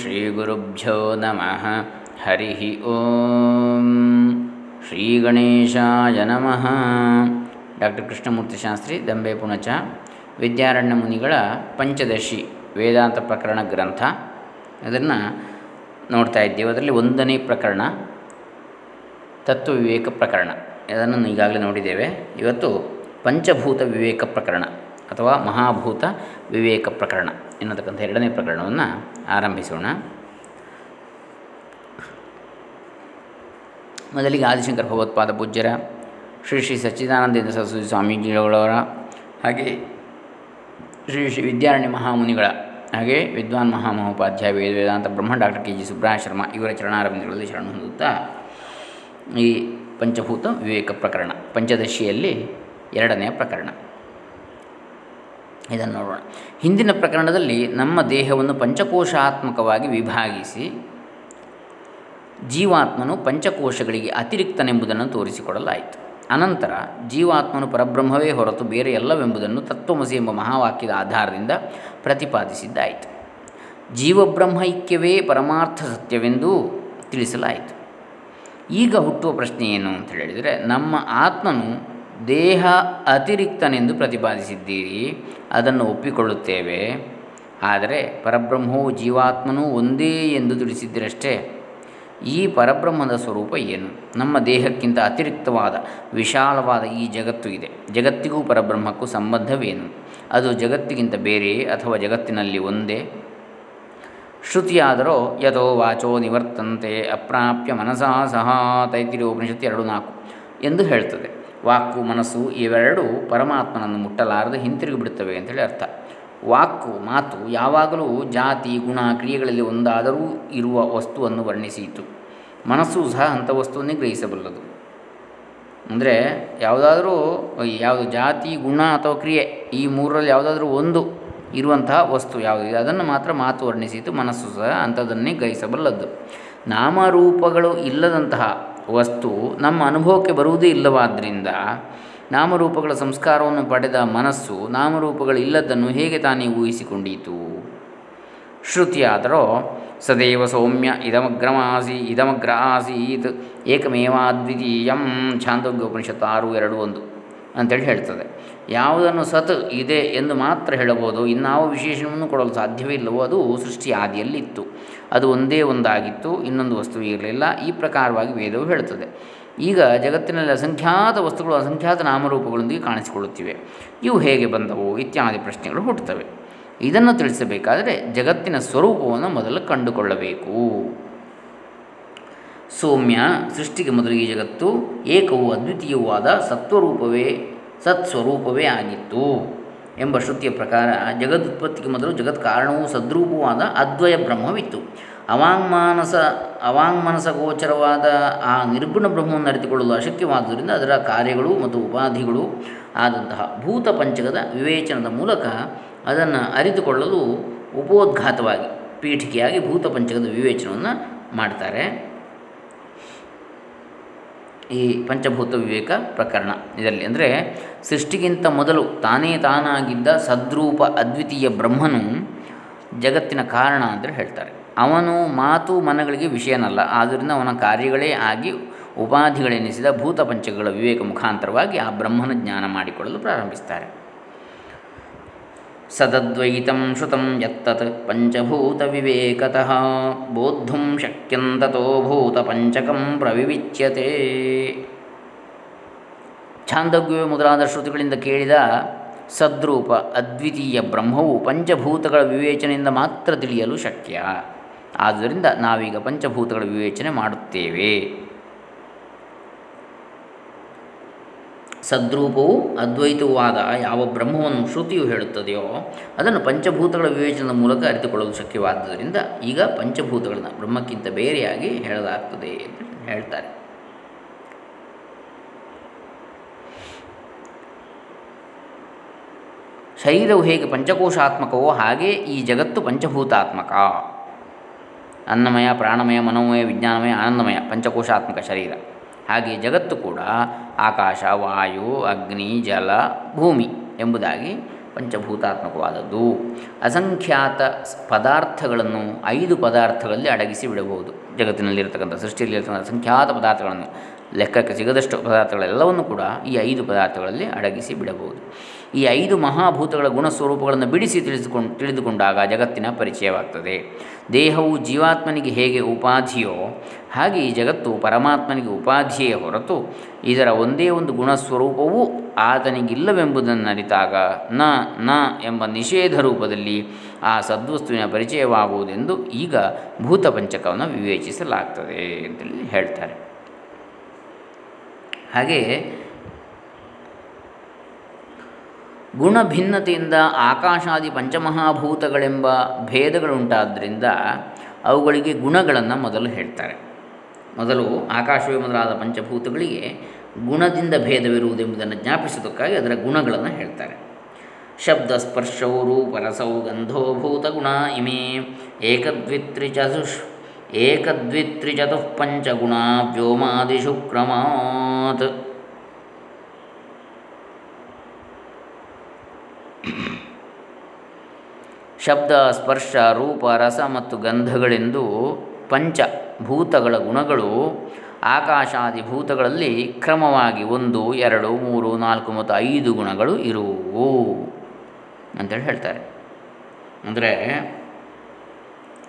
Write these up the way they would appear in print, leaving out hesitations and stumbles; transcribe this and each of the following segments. ಶ್ರೀ ಗುರುಭ್ಯೋ ನಮಃ. ಹರಿಃ ಓಂ. ಶ್ರೀ ಗಣೇಶಾಯ ನಮಃ. ಡಾಕ್ಟರ್ ಕೃಷ್ಣಮೂರ್ತಿ ಶಾಸ್ತ್ರಿ ದಂಬೆ ಪುಣಚ ವಿದ್ಯಾರಣ್ಯ ಮುನಿಗಳ ಪಂಚದಶಿ ವೇದಾಂತ ಪ್ರಕರಣ ಗ್ರಂಥ ಅದನ್ನು ನೋಡ್ತಾ ಇದ್ದೀವಿ. ಅದರಲ್ಲಿ 1ನೇ ಪ್ರಕರಣ ತತ್ವ ವಿವೇಕ ಪ್ರಕರಣ, ಅದನ್ನು ಈಗಾಗಲೇ ನೋಡಿದ್ದೇವೆ. ಇವತ್ತು ಪಂಚಭೂತ ವಿವೇಕ ಪ್ರಕರಣ ಅಥವಾ ಮಹಾಭೂತ ವಿವೇಕ ಪ್ರಕರಣ ಎನ್ನತಕ್ಕಂಥ 2ನೇ ಪ್ರಕರಣವನ್ನು ಆರಂಭಿಸೋಣ. ಮೊದಲಿಗೆ ಆದಿಶಂಕರ ಭಗವತ್ಪಾದ ಪೂಜ್ಯರ, ಶ್ರೀ ಶ್ರೀ ಸಚ್ಚಿದಾನಂದ ಸರಸ್ವತಿ ಸ್ವಾಮೀಜಿಗಳವರ, ಹಾಗೆ ಶ್ರೀ ಶ್ರೀ ವಿದ್ಯಾರಣ್ಯ ಮಹಾಮುನಿಗಳ, ಹಾಗೆ ವಿದ್ವಾನ್ ಮಹಾಮಹೋಪಾಧ್ಯಾಯ ವೇದಾಂತ ಬ್ರಹ್ಮ ಡಾಕ್ಟರ್ ಕೆ ಜಿ ಸುಬ್ರಹ ಶರ್ಮ ಇವರ ಚರಣಾರವಿಂದಗಳಲ್ಲಿ ಶರಣ ಹೊಂದುತ್ತಾ ಈ ಪಂಚಭೂತ ವಿವೇಕ ಪ್ರಕರಣ ಪಂಚದಶಿಯಲ್ಲಿ 2ನೇ ಪ್ರಕರಣ ಇದನ್ನು ನೋಡೋಣ. ಹಿಂದಿನ ಪ್ರಕರಣದಲ್ಲಿ ನಮ್ಮ ದೇಹವನ್ನು ಪಂಚಕೋಶಾತ್ಮಕವಾಗಿ ವಿಭಾಗಿಸಿ ಜೀವಾತ್ಮನು ಪಂಚಕೋಶಗಳಿಗೆ ಅತಿರಿಕ್ತನೆಂಬುದನ್ನು ತೋರಿಸಿಕೊಡಲಾಯಿತು. ಅನಂತರ ಜೀವಾತ್ಮನು ಪರಬ್ರಹ್ಮವೇ ಹೊರತು ಬೇರೆ ಎಲ್ಲವೆಂಬುದನ್ನು ತತ್ವಮಸಿ ಎಂಬ ಮಹಾವಾಕ್ಯದ ಆಧಾರದಿಂದ ಪ್ರತಿಪಾದಿಸಿದ್ದಾಯಿತು. ಜೀವಬ್ರಹ್ಮೈಕ್ಯವೇ ಪರಮಾರ್ಥ ಸತ್ಯವೆಂದು ತಿಳಿಸಲಾಯಿತು. ಈಗ ಹುಟ್ಟುವ ಪ್ರಶ್ನೆ ಏನು ಅಂತ ಹೇಳಿದರೆ, ನಮ್ಮ ಆತ್ಮನು ದೇಹ ಅತಿರಿಕ್ತನೆಂದು ಪ್ರತಿಪಾದಿಸಿದ್ದೀರಿ, ಅದನ್ನು ಒಪ್ಪಿಕೊಳ್ಳುತ್ತೇವೆ. ಆದರೆ ಪರಬ್ರಹ್ಮವು ಜೀವಾತ್ಮನೂ ಒಂದೇ ಎಂದು ತಿಳಿಸಿದ್ದಿರಷ್ಟೇ. ಈ ಪರಬ್ರಹ್ಮದ ಸ್ವರೂಪ ಏನು? ನಮ್ಮ ದೇಹಕ್ಕಿಂತ ಅತಿರಿಕ್ತವಾದ ವಿಶಾಲವಾದ ಈ ಜಗತ್ತು ಇದೆ. ಜಗತ್ತಿಗೂ ಪರಬ್ರಹ್ಮಕ್ಕೂ ಸಂಬಂಧವೇನು? ಅದು ಜಗತ್ತಿಗಿಂತ ಬೇರೆಯೇ ಅಥವಾ ಜಗತ್ತಿನಲ್ಲಿ ಒಂದೇ? ಶ್ರುತಿಯಾದರೋ ಯಥೋ ವಾಚೋ ನಿವರ್ತಂತೆ ಅಪ್ರಾಪ್ಯ ಮನಸಾ ಸಹ ತೈತಿರಿ ಉಪನಿಷತ್ 2:4 ಎಂದು ಹೇಳ್ತದೆ. ವಾಕು, ಮನಸ್ಸು ಇವೆರಡೂ ಪರಮಾತ್ಮನನ್ನು ಮುಟ್ಟಲಾರದೆ ಹಿಂತಿರುಗಿ ಬಿಡುತ್ತವೆ ಅಂತೇಳಿ ಅರ್ಥ. ವಾಕು, ಮಾತು ಯಾವಾಗಲೂ ಜಾತಿ, ಗುಣ, ಕ್ರಿಯೆಗಳಲ್ಲಿ ಒಂದಾದರೂ ಇರುವ ವಸ್ತುವನ್ನು ವರ್ಣಿಸಿತು. ಮನಸ್ಸು ಸಹ ಅಂಥ ವಸ್ತುವನ್ನೇ ಗ್ರಹಿಸಬಲ್ಲದು. ಅಂದರೆ ಯಾವುದಾದರೂ ಯಾವುದು ಜಾತಿ, ಗುಣ ಅಥವಾ ಕ್ರಿಯೆ ಈ ಮೂರರಲ್ಲಿ ಯಾವುದಾದ್ರೂ ಒಂದು ಇರುವಂತಹ ವಸ್ತು ಯಾವುದಿದೆ ಅದನ್ನು ಮಾತ್ರ ಮಾತು ವರ್ಣಿಸಿತು. ಮನಸ್ಸು ಸಹ ಅಂಥದ್ದನ್ನೇ ಗ್ರಹಿಸಬಲ್ಲದ್ದು. ನಾಮರೂಪಗಳು ಇಲ್ಲದಂತಹ ವಸ್ತು ನಮ್ಮ ಅನುಭವಕ್ಕೆ ಬರುವುದೇ ಇಲ್ಲವಾದ್ದರಿಂದ ನಾಮರೂಪಗಳ ಸಂಸ್ಕಾರವನ್ನು ಪಡೆದ ಮನಸ್ಸು ನಾಮರೂಪಗಳಿಲ್ಲದನ್ನು ಹೇಗೆ ತಾನೇ ಊಹಿಸಿಕೊಂಡಿತು? ಶ್ರುತಿಯಾದರೋ ಸದೇವ ಸೌಮ್ಯ ಇದಮಗ್ರ ಆಸೀತ್ ಏಕಮೇವಾದ್ವಿತೀಯಂ ಛಾಂದೋಗ್ಯ ಉಪನಿಷತ್ 6:2:1 ಅಂತೇಳಿ ಹೇಳ್ತದೆ. ಯಾವುದನ್ನು ಸತ್ ಇದೆ ಎಂದು ಮಾತ್ರ ಹೇಳಬಹುದು, ಇನ್ನಾವ ವಿಶೇಷಣವನ್ನು ಕೊಡಲು ಸಾಧ್ಯವೇ ಇಲ್ಲವೋ ಅದು ಸೃಷ್ಟಿ ಆದಿಯಲ್ಲಿತ್ತು. ಅದು ಒಂದೇ ಒಂದಾಗಿತ್ತು, ಇನ್ನೊಂದು ವಸ್ತು ಇರಲಿಲ್ಲ. ಈ ಪ್ರಕಾರವಾಗಿ ವೇದವು ಹೇಳ್ತದೆ. ಈಗ ಜಗತ್ತಿನಲ್ಲಿ ಅಸಂಖ್ಯಾತ ವಸ್ತುಗಳು ಅಸಂಖ್ಯಾತ ನಾಮರೂಪಗಳೊಂದಿಗೆ ಕಾಣಿಸಿಕೊಳ್ಳುತ್ತಿವೆ. ಇವು ಹೇಗೆ ಬಂದವು ಇತ್ಯಾದಿ ಪ್ರಶ್ನೆಗಳು ಹುಟ್ಟುತ್ತವೆ. ಇದನ್ನು ತಿಳಿಸಬೇಕಾದರೆ ಜಗತ್ತಿನ ಸ್ವರೂಪವನ್ನು ಮೊದಲು ಕಂಡುಕೊಳ್ಳಬೇಕು. ಸೌಮ್ಯ, ಸೃಷ್ಟಿಗೆ ಮೊದಲು ಈ ಜಗತ್ತು ಏಕವೂ ಅದ್ವಿತೀಯವೂ ಆದ ಸತ್ಸ್ವರೂಪವೇ ಆಗಿತ್ತು ಎಂಬ ಶ್ರುತಿಯ ಪ್ರಕಾರ ಜಗದುತ್ಪತ್ತಿಗೆ ಮೊದಲು ಜಗತ್ ಕಾರಣವೂ ಸದ್ರೂಪವಾದ ಅದ್ವಯ ಬ್ರಹ್ಮವಿತ್ತು. ಅವಾಂಗ್ಮನಸ ಗೋಚರವಾದ ಆ ನಿರ್ಗುಣ ಬ್ರಹ್ಮವನ್ನು ಅರಿತುಕೊಳ್ಳಲು ಅಶಕ್ಯವಾದುದರಿಂದ ಅದರ ಕಾರ್ಯಗಳು ಮತ್ತು ಉಪಾಧಿಗಳು ಆದಂತಹ ಭೂತ ಪಂಚಕದ ವಿವೇಚನದ ಮೂಲಕ ಅದನ್ನು ಅರಿತುಕೊಳ್ಳಲು ಉಪೋದ್ಘಾತವಾಗಿ ಪೀಠಿಕೆಯಾಗಿ ಭೂತ ಪಂಚಕದ ವಿವೇಚನವನ್ನು ಮಾಡ್ತಾರೆ. ಈ ಪಂಚಭೂತ ವಿವೇಕ ಪ್ರಕರಣ ಇದರಲ್ಲಿ ಅಂದರೆ ಸೃಷ್ಟಿಗಿಂತ ಮೊದಲು ತಾನೇ ತಾನಾಗಿದ್ದ ಸದ್ರೂಪ ಅದ್ವಿತೀಯ ಬ್ರಹ್ಮನು ಜಗತ್ತಿನ ಕಾರಣ ಅಂತೇಳಿ ಹೇಳ್ತಾರೆ. ಅವನು ಮಾತು ಮನಗಳಿಗೆ ವಿಷಯನಲ್ಲ, ಆದ್ದರಿಂದ ಅವನ ಕಾರ್ಯಗಳೇ ಆಗಿ ಉಪಾಧಿಗಳೆನಿಸಿದ ಭೂತ ಪಂಚಗಳ ವಿವೇಕ ಮುಖಾಂತರವಾಗಿ ಆ ಬ್ರಹ್ಮನ ಜ್ಞಾನ ಮಾಡಿಕೊಳ್ಳಲು ಪ್ರಾರಂಭಿಸ್ತಾರೆ. ಸದದ್ವೈತಂ ಶ್ರುತಂ ಯತ್ತತ್ ಪಂಚಭೂತ ವಿವೇಕತಃ ಬೋದ್ಧುಂ ಶಕ್ಯಂತತೋ ಭೂತ ಪಂಚಕಂ ಪ್ರವಿವಿಚ್ಯತೆ. ಛಾಂದೋಗ್ಯ ಮೊದಲಾದ ಶ್ರುತಿಗಳಿಂದ ಕೇಳಿದ ಸದ್ರೂಪ ಅದ್ವಿತೀಯ ಬ್ರಹ್ಮವು ಪಂಚಭೂತಗಳ ವಿವೇಚನೆಯಿಂದ ಮಾತ್ರ ತಿಳಿಯಲು ಶಕ್ಯ. ಆದ್ದರಿಂದ ನಾವೀಗ ಪಂಚಭೂತಗಳ ವಿವೇಚನೆ ಮಾಡುತ್ತೇವೆ. ಸದ್ರೂಪವು ಅದ್ವೈತವಾದ ಯಾವ ಬ್ರಹ್ಮವನ್ನು ಶ್ರುತಿಯು ಹೇಳುತ್ತದೆಯೋ ಅದನ್ನು ಪಂಚಭೂತಗಳ ವಿವೇಚನದ ಮೂಲಕ ಅರಿತುಕೊಳ್ಳಲು ಶಕ್ಯವಾದ್ದರಿಂದ ಈಗ ಪಂಚಭೂತಗಳನ್ನು ಬ್ರಹ್ಮಕ್ಕಿಂತ ಬೇರೆಯಾಗಿ ಹೇಳಲಾಗ್ತದೆ ಅಂತ ಹೇಳ್ತಾರೆ. ಶರೀರವು ಹೇಗೆ ಪಂಚಕೋಶಾತ್ಮಕವೋ ಹಾಗೇ ಈ ಜಗತ್ತು ಪಂಚಭೂತಾತ್ಮಕ. ಅನ್ನಮಯ, ಪ್ರಾಣಮಯ, ಮನೋಮಯ, ವಿಜ್ಞಾನಮಯ, ಆನಂದಮಯ ಪಂಚಕೋಶಾತ್ಮಕ ಶರೀರ. ಹಾಗೆ ಜಗತ್ತು ಕೂಡ ಆಕಾಶ, ವಾಯು, ಅಗ್ನಿ, ಜಲ, ಭೂಮಿ ಎಂಬುದಾಗಿ ಪಂಚಭೂತಾತ್ಮಕವಾದದ್ದು. ಅಸಂಖ್ಯಾತ ಪದಾರ್ಥಗಳನ್ನು 5 ಪದಾರ್ಥಗಳಲ್ಲಿ ಅಡಗಿಸಿ ಬಿಡಬಹುದು. ಜಗತ್ತಿನಲ್ಲಿರ್ತಕ್ಕಂಥ ಸೃಷ್ಟಿಯಲ್ಲಿರ್ತಕ್ಕಂಥ ಅಸಂಖ್ಯಾತ ಪದಾರ್ಥಗಳನ್ನು, ಲೆಕ್ಕಕ್ಕೆ ಸಿಗದಷ್ಟು ಪದಾರ್ಥಗಳೆಲ್ಲವನ್ನು ಕೂಡ ಈ 5 ಪದಾರ್ಥಗಳಲ್ಲಿ ಅಡಗಿಸಿ ಬಿಡಬಹುದು. ಈ 5 ಮಹಾಭೂತಗಳ ಗುಣಸ್ವರೂಪಗಳನ್ನು ಬಿಡಿಸಿ ತಿಳಿದುಕೊಂಡಾಗ ಜಗತ್ತಿನ ಪರಿಚಯವಾಗ್ತದೆ. ದೇಹವು ಜೀವಾತ್ಮನಿಗೆ ಹೇಗೆ ಉಪಾಧಿಯೋ ಹಾಗೆ ಈ ಜಗತ್ತು ಪರಮಾತ್ಮನಿಗೆ ಉಪಾಧಿಯೇ ಹೊರತು ಇದರ ಒಂದೇ ಒಂದು ಗುಣಸ್ವರೂಪವೂ ಆತನಿಗಿಲ್ಲವೆಂಬುದನ್ನು ಅರಿತಾಗ ನ ನ ಎಂಬ ನಿಷೇಧ ರೂಪದಲ್ಲಿ ಆ ಸದ್ವಸ್ತುವಿನ ಪರಿಚಯವಾಗುವುದೆಂದು ಈಗ ಭೂತಪಂಚಕವನ್ನು ವಿವೇಚಿಸಲಾಗ್ತದೆ ಅಂತೇಳಿ ಹೇಳ್ತಾರೆ. ಹಾಗೆಯೇ ಗುಣಭಿನ್ನತೆಯಿಂದ ಆಕಾಶಾದಿ ಪಂಚಮಹಾಭೂತಗಳೆಂಬ ಭೇದಗಳುಂಟಾದ್ದರಿಂದ ಅವುಗಳಿಗೆ ಗುಣಗಳನ್ನು ಮೊದಲು ಹೇಳ್ತಾರೆ. ಮೊದಲು ಆಕಾಶವೇ ಮೊದಲಾದ ಪಂಚಭೂತಗಳಿಗೆ ಗುಣದಿಂದ ಭೇದವಿರುವುದೆಂಬುದನ್ನು ಜ್ಞಾಪಿಸುವುದಕ್ಕಾಗಿ ಅದರ ಗುಣಗಳನ್ನು ಹೇಳ್ತಾರೆ. ಶಬ್ದ ಸ್ಪರ್ಶೋ ರೂಪರಸೌ ಗಂಧೋ ಭೂತಗುಣ ಇಮೇ ಏಕದ್ವಿತ್ರಿಚತುಃ ಪಂಚಗುಣ ವ್ಯೋಮಾದಿಷು ಕ್ರಮಾತ್. ಶಬ್ದ ಸ್ಪರ್ಶ ರೂಪ ರಸ ಮತ್ತು ಗಂಧಗಳೆಂದು ಪಂಚಭೂತಗಳ ಗುಣಗಳು ಆಕಾಶಾದಿ ಭೂತಗಳಲ್ಲಿ ಕ್ರಮವಾಗಿ 1, 2, 3, 4 ಮತ್ತು 5 ಗುಣಗಳು ಇರುವು ಅಂತೇಳಿ ಹೇಳ್ತಾರೆ. ಅಂದರೆ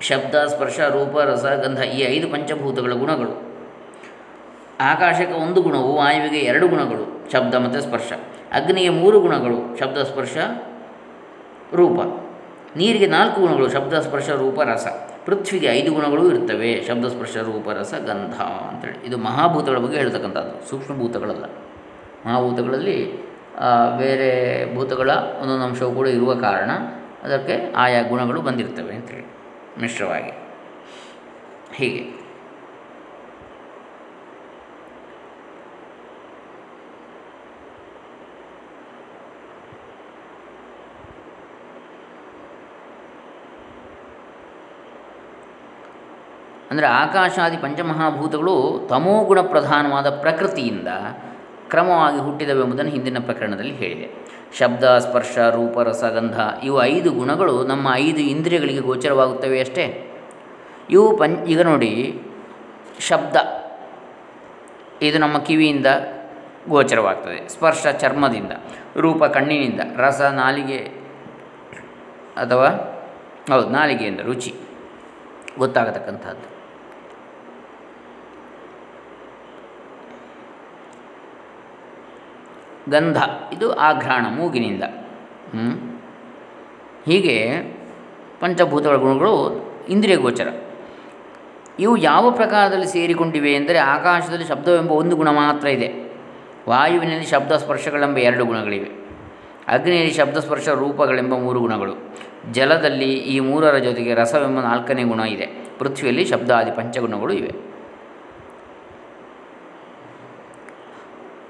ಶಬ್ದ ಸ್ಪರ್ಶ ರೂಪ ರಸ ಗಂಧ ಈ 5 ಪಂಚಭೂತಗಳ ಗುಣಗಳು. ಆಕಾಶಕ್ಕೆ 1 ಗುಣವು, ವಾಯುವಿಗೆ 2 ಗುಣಗಳು ಶಬ್ದ ಮತ್ತು ಸ್ಪರ್ಶ, ಅಗ್ನಿಗೆ 3 ಗುಣಗಳು ಶಬ್ದ ಸ್ಪರ್ಶ ರೂಪ, ನೀರಿಗೆ 4 ಗುಣಗಳು ಶಬ್ದ ಸ್ಪರ್ಶ ರೂಪ ರಸ, ಪೃಥ್ವಿಗೆ 5 ಗುಣಗಳು ಇರ್ತವೆ ಶಬ್ದ ಸ್ಪರ್ಶ ರೂಪ ರಸ ಗಂಧ ಅಂತೇಳಿ. ಇದು ಮಹಾಭೂತಗಳ ಬಗ್ಗೆ ಹೇಳ್ತಕ್ಕಂಥದ್ದು, ಸೂಕ್ಷ್ಮಭೂತಗಳಲ್ಲ. ಮಹಾಭೂತಗಳಲ್ಲಿ ಬೇರೆ ಭೂತಗಳ ಒಂದೊಂದು ಅಂಶವು ಕೂಡ ಇರುವ ಕಾರಣ ಅದಕ್ಕೆ ಆಯಾ ಗುಣಗಳು ಬಂದಿರ್ತವೆ ಅಂತೇಳಿ ಮಿಶ್ರವಾಗಿ. ಹೀಗೆ ಅಂದರೆ ಆಕಾಶಾದಿ ಪಂಚಮಹಾಭೂತಗಳು ತಮೋಗುಣ ಪ್ರಧಾನವಾದ ಪ್ರಕೃತಿಯಿಂದ ಕ್ರಮವಾಗಿ ಹುಟ್ಟಿದವೆಂಬುದನ್ನು ಹಿಂದಿನ ಪ್ರಕರಣದಲ್ಲಿ ಹೇಳಿದೆ. ಶಬ್ದ ಸ್ಪರ್ಶ ರೂಪ ರಸಗಂಧ ಇವು 5 ಗುಣಗಳು ನಮ್ಮ 5 ಇಂದ್ರಿಯಗಳಿಗೆ ಗೋಚರವಾಗುತ್ತವೆ ಅಷ್ಟೇ. ಇವು ಈಗ ನೋಡಿ, ಶಬ್ದ ಇದು ನಮ್ಮ ಕಿವಿಯಿಂದ ಗೋಚರವಾಗ್ತದೆ, ಸ್ಪರ್ಶ ಚರ್ಮದಿಂದ, ರೂಪ ಕಣ್ಣಿನಿಂದ, ರಸ ನಾಲಿಗೆ ಅಥವಾ ಹೌದು ನಾಲಿಗೆಯಿಂದ ರುಚಿ ಗೊತ್ತಾಗತಕ್ಕಂಥದ್ದು. ಗಂಧ ಇದು ಆಘ್ರಾಣ ಮೂಗಿನಿಂದ. ಹೀಗೆ ಪಂಚಭೂತಗಳ ಗುಣಗಳು ಇಂದ್ರಿಯ ಗೋಚರ. ಇವು ಯಾವ ಪ್ರಕಾರದಲ್ಲಿ ಸೇರಿಕೊಂಡಿವೆ ಎಂದರೆ, ಆಕಾಶದಲ್ಲಿ ಶಬ್ದವೆಂಬ 1 ಗುಣ ಮಾತ್ರ ಇದೆ, ವಾಯುವಿನಲ್ಲಿ ಶಬ್ದ ಸ್ಪರ್ಶಗಳೆಂಬ 2 ಗುಣಗಳಿವೆ, ಅಗ್ನಿಯಲ್ಲಿ ಶಬ್ದ ಸ್ಪರ್ಶ ರೂಪಗಳೆಂಬ 3 ಗುಣಗಳು, ಜಲದಲ್ಲಿ ಈ 3ರ ಜೊತೆಗೆ ರಸವೆಂಬ 4ನೇ ಗುಣ ಇದೆ, ಪೃಥ್ವಿಯಲ್ಲಿ ಶಬ್ದಾದಿ ಪಂಚಗುಣಗಳು ಇವೆ.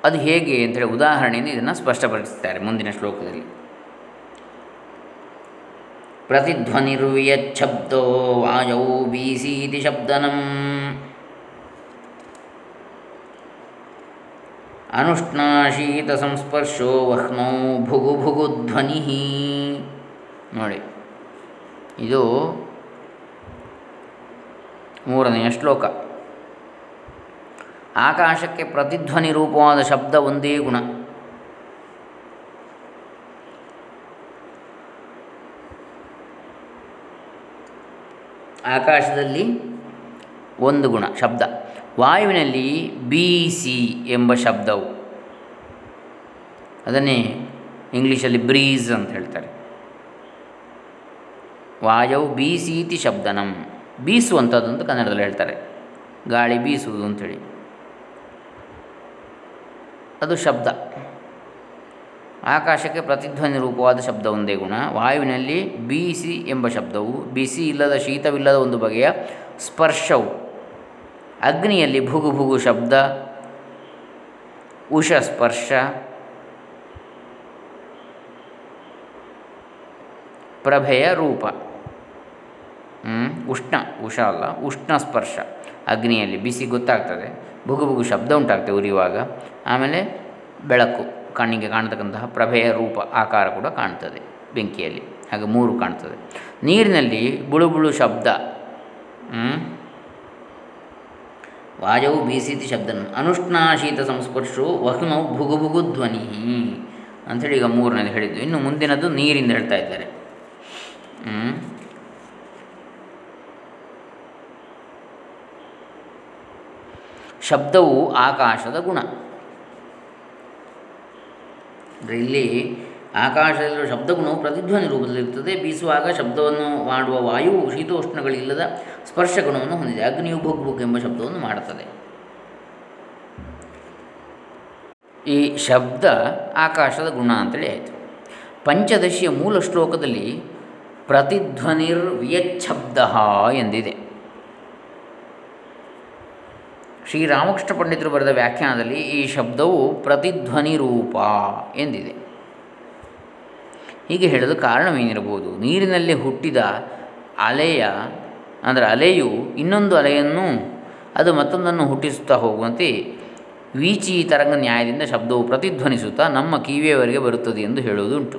ಅದು ಹೇಗೆ ಅಂತೇಳಿ ಉದಾಹರಣೆಯಿಂದ ಇದನ್ನು ಸ್ಪಷ್ಟಪಡಿಸುತ್ತಾರೆ ಮುಂದಿನ ಶ್ಲೋಕದಲ್ಲಿ. ಪ್ರತಿಧ್ವನಿರ್ವಿಯಚ್ಛಬ್ದೋ ವಾಯೌ ಬೀಸೀತಿ ಶಬ್ದನಂ ಅನುಷ್ಣಾಶೀತ ಸಂಸ್ಪರ್ಶೋ ವಹ್ನೋ ಭುಗು ಭುಗು ಧ್ವನಿ. ನೋಡಿ, ಇದು 3ನೇ ಶ್ಲೋಕ. ಆಕಾಶಕ್ಕೆ ಪ್ರತಿಧ್ವನಿ ರೂಪವಾದ ಶಬ್ದ ಒಂದೇ ಗುಣ. ಆಕಾಶದಲ್ಲಿ 1 ಗುಣ ಶಬ್ದ, ವಾಯುವಿನಲ್ಲಿ ಬೀಸಿ ಎಂಬ ಶಬ್ದವು, ಅದನ್ನೇ ಇಂಗ್ಲೀಷಲ್ಲಿ ಬ್ರೀಸ್ ಅಂತ ಹೇಳ್ತಾರೆ. ವಾಯವು ಬೀಸೀತಿ ಶಬ್ದನಂ, ಬೀಸುವಂಥದ್ದು ಅಂತ ಕನ್ನಡದಲ್ಲಿ ಹೇಳ್ತಾರೆ, ಗಾಳಿ ಬೀಸುವುದು ಅಂಥೇಳಿ, ಅದು ಶಬ್ದ. ಆಕಾಶಕ್ಕೆ ಪ್ರತಿಧ್ವನಿ ರೂಪವಾದ ಶಬ್ದ ಒಂದೇ ಗುಣ, ವಾಯುವಿನಲ್ಲಿ ಬೀಸಿ ಎಂಬ ಶಬ್ದವು, ಬಿಸಿ ಇಲ್ಲದ ಶೀತವಿಲ್ಲದ ಒಂದು ಬಗೆಯ ಸ್ಪರ್ಶವು, ಅಗ್ನಿಯಲ್ಲಿ ಭುಗು ಭುಗು ಶಬ್ದ, ಉಷ ಸ್ಪರ್ಶ, ಪ್ರಭೆಯ ರೂಪ ಉಷ್ಣ, ಉಷ ಅಲ್ಲ ಉಷ್ಣ ಸ್ಪರ್ಶ, ಅಗ್ನಿಯಲ್ಲಿ ಬಿಸಿ ಗೊತ್ತಾಗ್ತದೆ, ಭುಗು ಭುಗು ಶಬ್ದ ಉಂಟಾಗ್ತದೆ ಉರಿಯುವಾಗ, ಆಮೇಲೆ ಬೆಳಕು ಕಣ್ಣಿಗೆ ಕಾಣತಕ್ಕಂತಹ ಪ್ರಭೆಯ ರೂಪ ಆಕಾರ ಕೂಡ ಕಾಣ್ತದೆ ಬೆಂಕಿಯಲ್ಲಿ. ಹಾಗೆ ಮೂರು ಕಾಣ್ತದೆ. ನೀರಿನಲ್ಲಿ ಬುಳುಬುಳು ಶಬ್ದ, ವಾಯವು ಬೀಸೀತಿ ಶಬ್ದನು, ಅನುಷ್ಣಾಶೀತ ಸಂಸ್ಪರ್ಶವು ವಹ್ಮವು ಭುಗುಭುಗು ಧ್ವನಿ ಅಂಥೇಳಿ ಈಗ ಮೂರನೇದು ಹೇಳಿದ್ದು. ಇನ್ನು ಮುಂದಿನದು ನೀರಿಂದ ಹೇಳ್ತಾ ಇದ್ದಾರೆ. ಶಬ್ದವು ಆಕಾಶದ ಗುಣ. ಅಂದರೆ ಇಲ್ಲಿ ಆಕಾಶದಲ್ಲಿರುವ ಶಬ್ದಗುಣವು ಪ್ರತಿಧ್ವನಿ ರೂಪದಲ್ಲಿರುತ್ತದೆ. ಬೀಸುವಾಗ ಶಬ್ದವನ್ನು ಮಾಡುವ ವಾಯುವು ಶೀತೋಷ್ಣಗಳಿಲ್ಲದ ಸ್ಪರ್ಶ ಗುಣವನ್ನು ಹೊಂದಿದೆ. ಅಗ್ನಿಯು ಬುಗ್ ಬುಗ್ ಎಂಬ ಶಬ್ದವನ್ನು ಮಾಡುತ್ತದೆ. ಈ ಶಬ್ದ ಆಕಾಶದ ಗುಣ ಅಂತೇಳಿ ಆಯಿತು. ಪಂಚದಶಿಯ ಮೂಲ ಶ್ಲೋಕದಲ್ಲಿ ಪ್ರತಿಧ್ವನಿರ್ವಿಯಚ್ಛಬ್ದ ಎಂದಿದೆ. ಶ್ರೀರಾಮಕೃಷ್ಣ ಪಂಡಿತರು ಬರೆದ ವ್ಯಾಖ್ಯಾನದಲ್ಲಿ ಈ ಶಬ್ದವು ಪ್ರತಿಧ್ವನಿ ರೂಪ ಎಂದಿದೆ. ಹೀಗೆ ಹೇಳಲು ಕಾರಣವೇನಿರಬಹುದು? ನೀರಿನಲ್ಲಿ ಹುಟ್ಟಿದ ಅಲೆಯ ಅಂದರೆ ಅಲೆಯು ಇನ್ನೊಂದು ಅಲೆಯನ್ನು ಅದು ಮತ್ತೊಂದನ್ನು ಹುಟ್ಟಿಸುತ್ತಾ ಹೋಗುವಂತೆ ವೀಚಿ ತರಂಗ ನ್ಯಾಯದಿಂದ ಶಬ್ದವು ಪ್ರತಿಧ್ವನಿಸುತ್ತಾ ನಮ್ಮ ಕಿವಿಯವರೆಗೆ ಬರುತ್ತದೆ ಎಂದು ಹೇಳುವುದುಂಟು.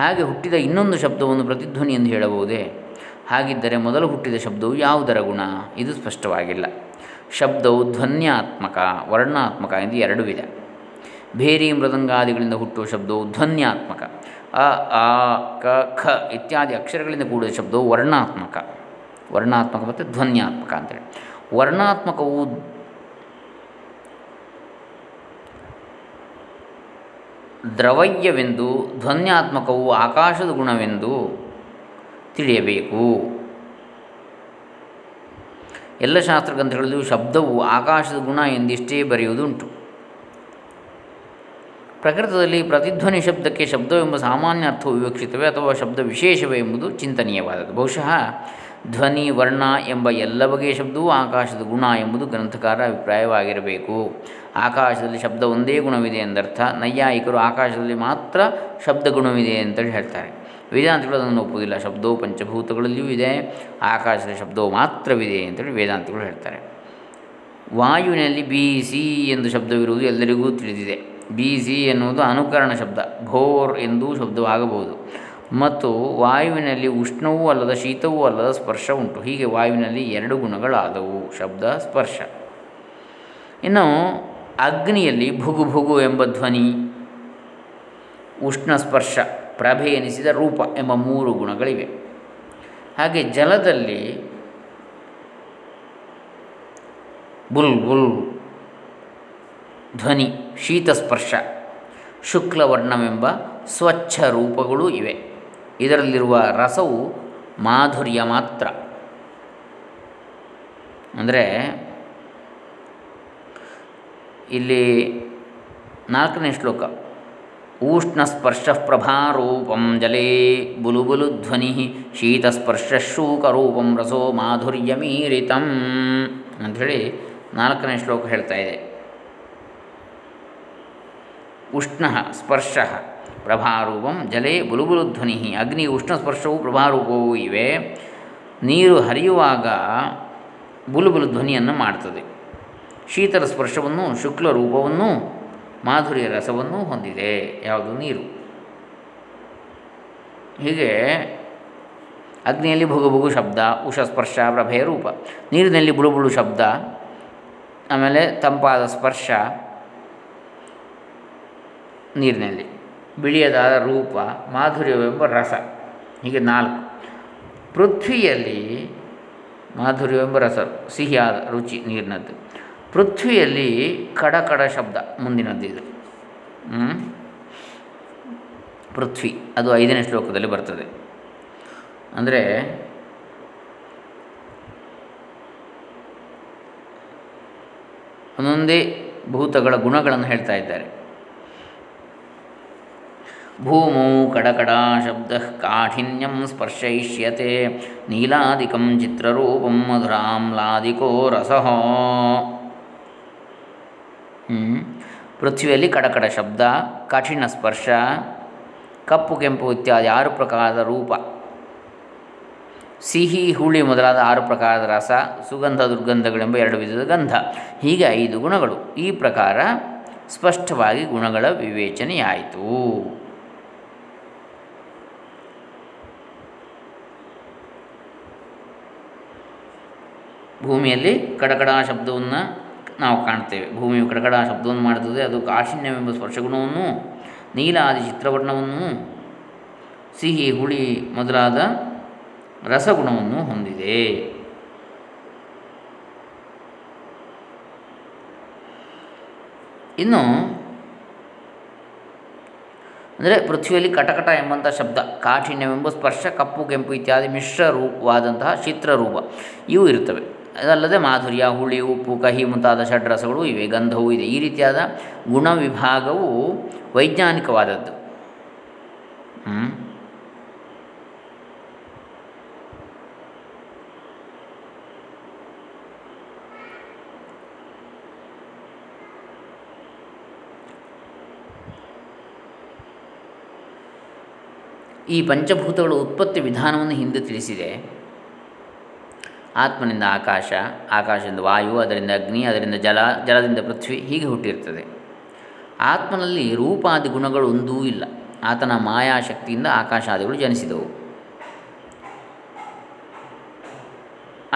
ಹಾಗೆ ಹುಟ್ಟಿದ ಇನ್ನೊಂದು ಶಬ್ದವನ್ನು ಪ್ರತಿಧ್ವನಿ ಎಂದು ಹೇಳಬಹುದೇ? ಹಾಗಿದ್ದರೆ ಮೊದಲು ಹುಟ್ಟಿದ ಶಬ್ದವು ಯಾವುದರ ಗುಣ? ಇದು ಸ್ಪಷ್ಟವಾಗಿಲ್ಲ. ಶಬ್ದವು ಧ್ವನ್ಯಾತ್ಮಕ, ವರ್ಣಾತ್ಮಕ ಎಂದು ಎರಡು ವಿಧ. ಭೇರಿ ಮೃದಂಗಾದಿಗಳಿಂದ ಹುಟ್ಟುವ ಶಬ್ದವು ಧ್ವನ್ಯಾತ್ಮಕ. ಅ ಆ ಕ ಖ ಇತ್ಯಾದಿ ಅಕ್ಷರಗಳಿಂದ ಕೂಡಿದ ಶಬ್ದವು ವರ್ಣಾತ್ಮಕ. ವರ್ಣಾತ್ಮಕ ಮತ್ತು ಧ್ವನ್ಯಾತ್ಮಕ ಅಂತೇಳಿ. ವರ್ಣಾತ್ಮಕವು ದ್ರವಯ್ಯವೆಂದು, ಧ್ವನ್ಯಾತ್ಮಕವು ಆಕಾಶದ ಗುಣವೆಂದು ತಿಳಿಯಬೇಕು. ಎಲ್ಲ ಶಾಸ್ತ್ರಗ್ರಂಥಗಳಲ್ಲೂ ಶಬ್ದವು ಆಕಾಶದ ಗುಣ ಎಂದಿಷ್ಟೇ ಬರೆಯುವುದುಂಟು. ಪ್ರಕೃತದಲ್ಲಿ ಪ್ರತಿಧ್ವನಿ ಶಬ್ದಕ್ಕೆ ಶಬ್ದವೆಂಬ ಸಾಮಾನ್ಯ ಅರ್ಥವು ವಿವಕ್ಷಿತವೇ ಅಥವಾ ಶಬ್ದ ವಿಶೇಷವೇ ಎಂಬುದು ಚಿಂತನೀಯವಾದದ್ದು. ಬಹುಶಃ ಧ್ವನಿ, ವರ್ಣ ಎಂಬ ಎಲ್ಲ ಬಗೆಯ ಶಬ್ದವೂ ಆಕಾಶದ ಗುಣ ಎಂಬುದು ಗ್ರಂಥಕಾರ ಅಭಿಪ್ರಾಯವಾಗಿರಬೇಕು. ಆಕಾಶದಲ್ಲಿ ಶಬ್ದ ಒಂದೇ ಗುಣವಿದೆ ಎಂದರ್ಥ. ನೈಯಾಯಿಕರು ಆಕಾಶದಲ್ಲಿ ಮಾತ್ರ ಶಬ್ದ ಗುಣವಿದೆ ಅಂತೇಳಿ ಹೇಳ್ತಾರೆ. ವೇದಾಂತಿಗಳು ಅದನ್ನು ಒಪ್ಪುವುದಿಲ್ಲ. ಶಬ್ದವು ಪಂಚಭೂತಗಳಲ್ಲಿಯೂ ಇದೆ, ಆಕಾಶದ ಶಬ್ದವು ಮಾತ್ರವಿದೆ ಅಂತೇಳಿ ವೇದಾಂತಿಗಳು ಹೇಳ್ತಾರೆ. ವಾಯುವಿನಲ್ಲಿ ಬೀಸಿ ಎಂದು ಶಬ್ದವಿರುವುದು ಎಲ್ಲರಿಗೂ ತಿಳಿದಿದೆ. ಬೀಸಿ ಎನ್ನುವುದು ಅನುಕರಣ ಶಬ್ದ. ಭೋರ್ ಎಂದೂ ಶಬ್ದವಾಗಬಹುದು. ಮತ್ತು ವಾಯುವಿನಲ್ಲಿ ಉಷ್ಣವೂ ಅಲ್ಲದ ಶೀತವೂ ಅಲ್ಲದ ಸ್ಪರ್ಶ ಉಂಟು. ಹೀಗೆ ವಾಯುವಿನಲ್ಲಿ ಎರಡು ಗುಣಗಳಾದವು: ಶಬ್ದ, ಸ್ಪರ್ಶ. ಇನ್ನು ಅಗ್ನಿಯಲ್ಲಿ ಭುಗು ಭುಗು ಎಂಬ ಧ್ವನಿ, ಉಷ್ಣ ಸ್ಪರ್ಶ, ಪ್ರಭೆ ಎನಿಸಿದ ರೂಪ ಎಂಬ ಮೂರು ಗುಣಗಳಿವೆ. ಹಾಗೆ ಜಲದಲ್ಲಿ ಬುಲ್ ಬುಲ್ ಧ್ವನಿ, ಶೀತಸ್ಪರ್ಶ, ಶುಕ್ಲವರ್ಣವೆಂಬ ಸ್ವಚ್ಛ ರೂಪಗಳೂ ಇವೆ. ಇದರಲ್ಲಿರುವ ರಸವು ಮಾಧುರ್ಯ ಮಾತ್ರ. ಅಂದರೆ ಇಲ್ಲಿ 4ನೇ ಶ್ಲೋಕ ಊಷ್ಣಸ್ಪರ್ಶ ಪ್ರಭಾರೂಪಂ ಜಲೇ ಬುಲುಬುಲು ಧ್ವನಿ ಶೀತಸ್ಪರ್ಶ ಶೂಕರೂಪಂ ರಸೋ ಮಾಧುರ್ಯಮೀರಿತಂ ಅಂಥೇಳಿ 4ನೇ ಶ್ಲೋಕ ಹೇಳ್ತಾ ಇದೆ. ಉಷ್ಣ ಸ್ಪರ್ಶ ಪ್ರಭಾರೂಪಂ ಜಲೇ ಬುಲುಬುಲು ಧ್ವನಿ. ಅಗ್ನಿ ಉಷ್ಣಸ್ಪರ್ಶವೂ ಪ್ರಭಾರೂಪವೂ ಇವೆ. ನೀರು ಹರಿಯುವಾಗ ಬುಲುಬುಲು ಧ್ವನಿಯನ್ನು ಮಾಡ್ತದೆ. ಶೀತಲ ಸ್ಪರ್ಶವನ್ನು, ಶುಕ್ಲ ರೂಪವನ್ನು, ಮಾಧುರ್ಯ ರಸವನ್ನು ಹೊಂದಿದೆ ಯಾವುದು? ನೀರು. ಹೀಗೆ ಅಗ್ನಿಯಲ್ಲಿ ಭುಗುಭುಗು ಶಬ್ದ, ಉಷಸ್ಪರ್ಶ, ಪ್ರಭೆಯ ರೂಪ. ನೀರಿನಲ್ಲಿ ಬುಳುಬುಳು ಶಬ್ದ, ಆಮೇಲೆ ತಂಪಾದ ಸ್ಪರ್ಶ, ನೀರಿನಲ್ಲಿ ಬಿಳಿಯದಾದ ರೂಪ, ಮಾಧುರ್ಯವೆಂಬ ರಸ. ಹೀಗೆ 4. ಪೃಥ್ವಿಯಲ್ಲಿ ಮಾಧುರ್ಯವೆಂಬ ರಸ, ಸಿಹಿಯಾದ ರುಚಿ ನೀರಿನದ್ದು. ಪೃಥ್ವಿಯಲ್ಲಿ ಕಡ ಕಡ ಶಬ್ದ ಮುಂದಿನದ್ದಿದೆ. ಪೃಥ್ವಿ ಅದು 5ನೇ ಶ್ಲೋಕದಲ್ಲಿ ಬರ್ತದೆ. ಅಂದರೆ ಒಂದೊಂದೇ ಭೂತಗಳ ಗುಣಗಳನ್ನು ಹೇಳ್ತಾ ಇದ್ದಾರೆ. ಭೂಮೌ ಕಡಕಡ ಶಬ್ದಃ ಕಾಠಿನ್ಯಂ ಸ್ಪರ್ಶಯಿಷ್ಯತೆ ನೀಲಾದಿಕಂ ಚಿತ್ರರೂಪಂ ಮಧುರಾಮ್ಲಾದಿಕೋ ರಸಃ. ಪೃಥ್ವಿಯಲ್ಲಿ ಕಡಕಡ ಶಬ್ದ, ಕಾಠಿಣ್ಯ ಸ್ಪರ್ಶ, ಕಪ್ಪು ಕೆಂಪು ಇತ್ಯಾದಿ 6 ಪ್ರಕಾರದ ರೂಪ, ಸಿಹಿ ಹುಳಿ ಮೊದಲಾದ 6 ಪ್ರಕಾರದ ರಸ, ಸುಗಂಧ ದುರ್ಗಂಧಗಳೆಂಬ 2 ವಿಧದ ಗಂಧ. ಹೀಗೆ 5 ಗುಣಗಳು. ಈ ಪ್ರಕಾರ ಸ್ಪಷ್ಟವಾಗಿ ಗುಣಗಳ ವಿವೇಚನೆಯಾಯಿತು. ಭೂಮಿಯಲ್ಲಿ ಕಡಕಡ ಶಬ್ದವನ್ನು ನಾವು ಕಾಣ್ತೇವೆ. ಭೂಮಿಯು ಕಡಕಡ ಶಬ್ದವನ್ನು ಮಾಡುತ್ತದೆ. ಅದು ಕಾಠಿಣ್ಯವೆಂಬ ಸ್ಪರ್ಶಗುಣವನ್ನು, ನೀಲ ಆದಿ ಚಿತ್ರವರ್ಣವನ್ನು, ಸಿಹಿ ಹುಳಿ ಮೊದಲಾದ ರಸಗುಣವನ್ನು ಹೊಂದಿದೆ. ಇನ್ನು ಅಂದರೆ ಪೃಥ್ವಿಯಲ್ಲಿ ಕಟಕಟ ಎಂಬಂಥ ಶಬ್ದ, ಕಾಠಿಣ್ಯವೆಂಬ ಸ್ಪರ್ಶ, ಕಪ್ಪು ಕೆಂಪು ಇತ್ಯಾದಿ ಮಿಶ್ರರೂಪವಾದಂತಹ ಚಿತ್ರರೂಪ ಇವು ಇರುತ್ತವೆ. ಅದಲ್ಲದೆ ಮಾಧುರ್ಯ, ಹುಳಿ, ಉಪ್ಪು, ಕಹಿ ಮುಂತಾದ ಷಡ್ರಸಗಳು ಇವೆ, ಗಂಧವೂ ಇದೆ. ಈ ರೀತಿಯಾದ ಗುಣವಿಭಾಗವು ವೈಜ್ಞಾನಿಕವಾದದ್ದು. ಈ ಪಂಚಭೂತಗಳ ಉತ್ಪತ್ತಿ ವಿಧಾನವನ್ನು ಹಿಂದೆ ತಿಳಿಸಿದೆ. ಆತ್ಮನಿಂದ ಆಕಾಶ, ಆಕಾಶದಿಂದ ವಾಯು, ಅದರಿಂದ ಅಗ್ನಿ, ಅದರಿಂದ ಜಲ, ಜಲದಿಂದ ಪೃಥ್ವಿ ಹೀಗೆ ಹುಟ್ಟಿರ್ತದೆ. ಆತ್ಮನಲ್ಲಿ ರೂಪಾದಿ ಗುಣಗಳು ಒಂದೂ ಇಲ್ಲ. ಆತನ ಮಾಯಾಶಕ್ತಿಯಿಂದ ಆಕಾಶಾದಿಗಳು ಜನಿಸಿದವು.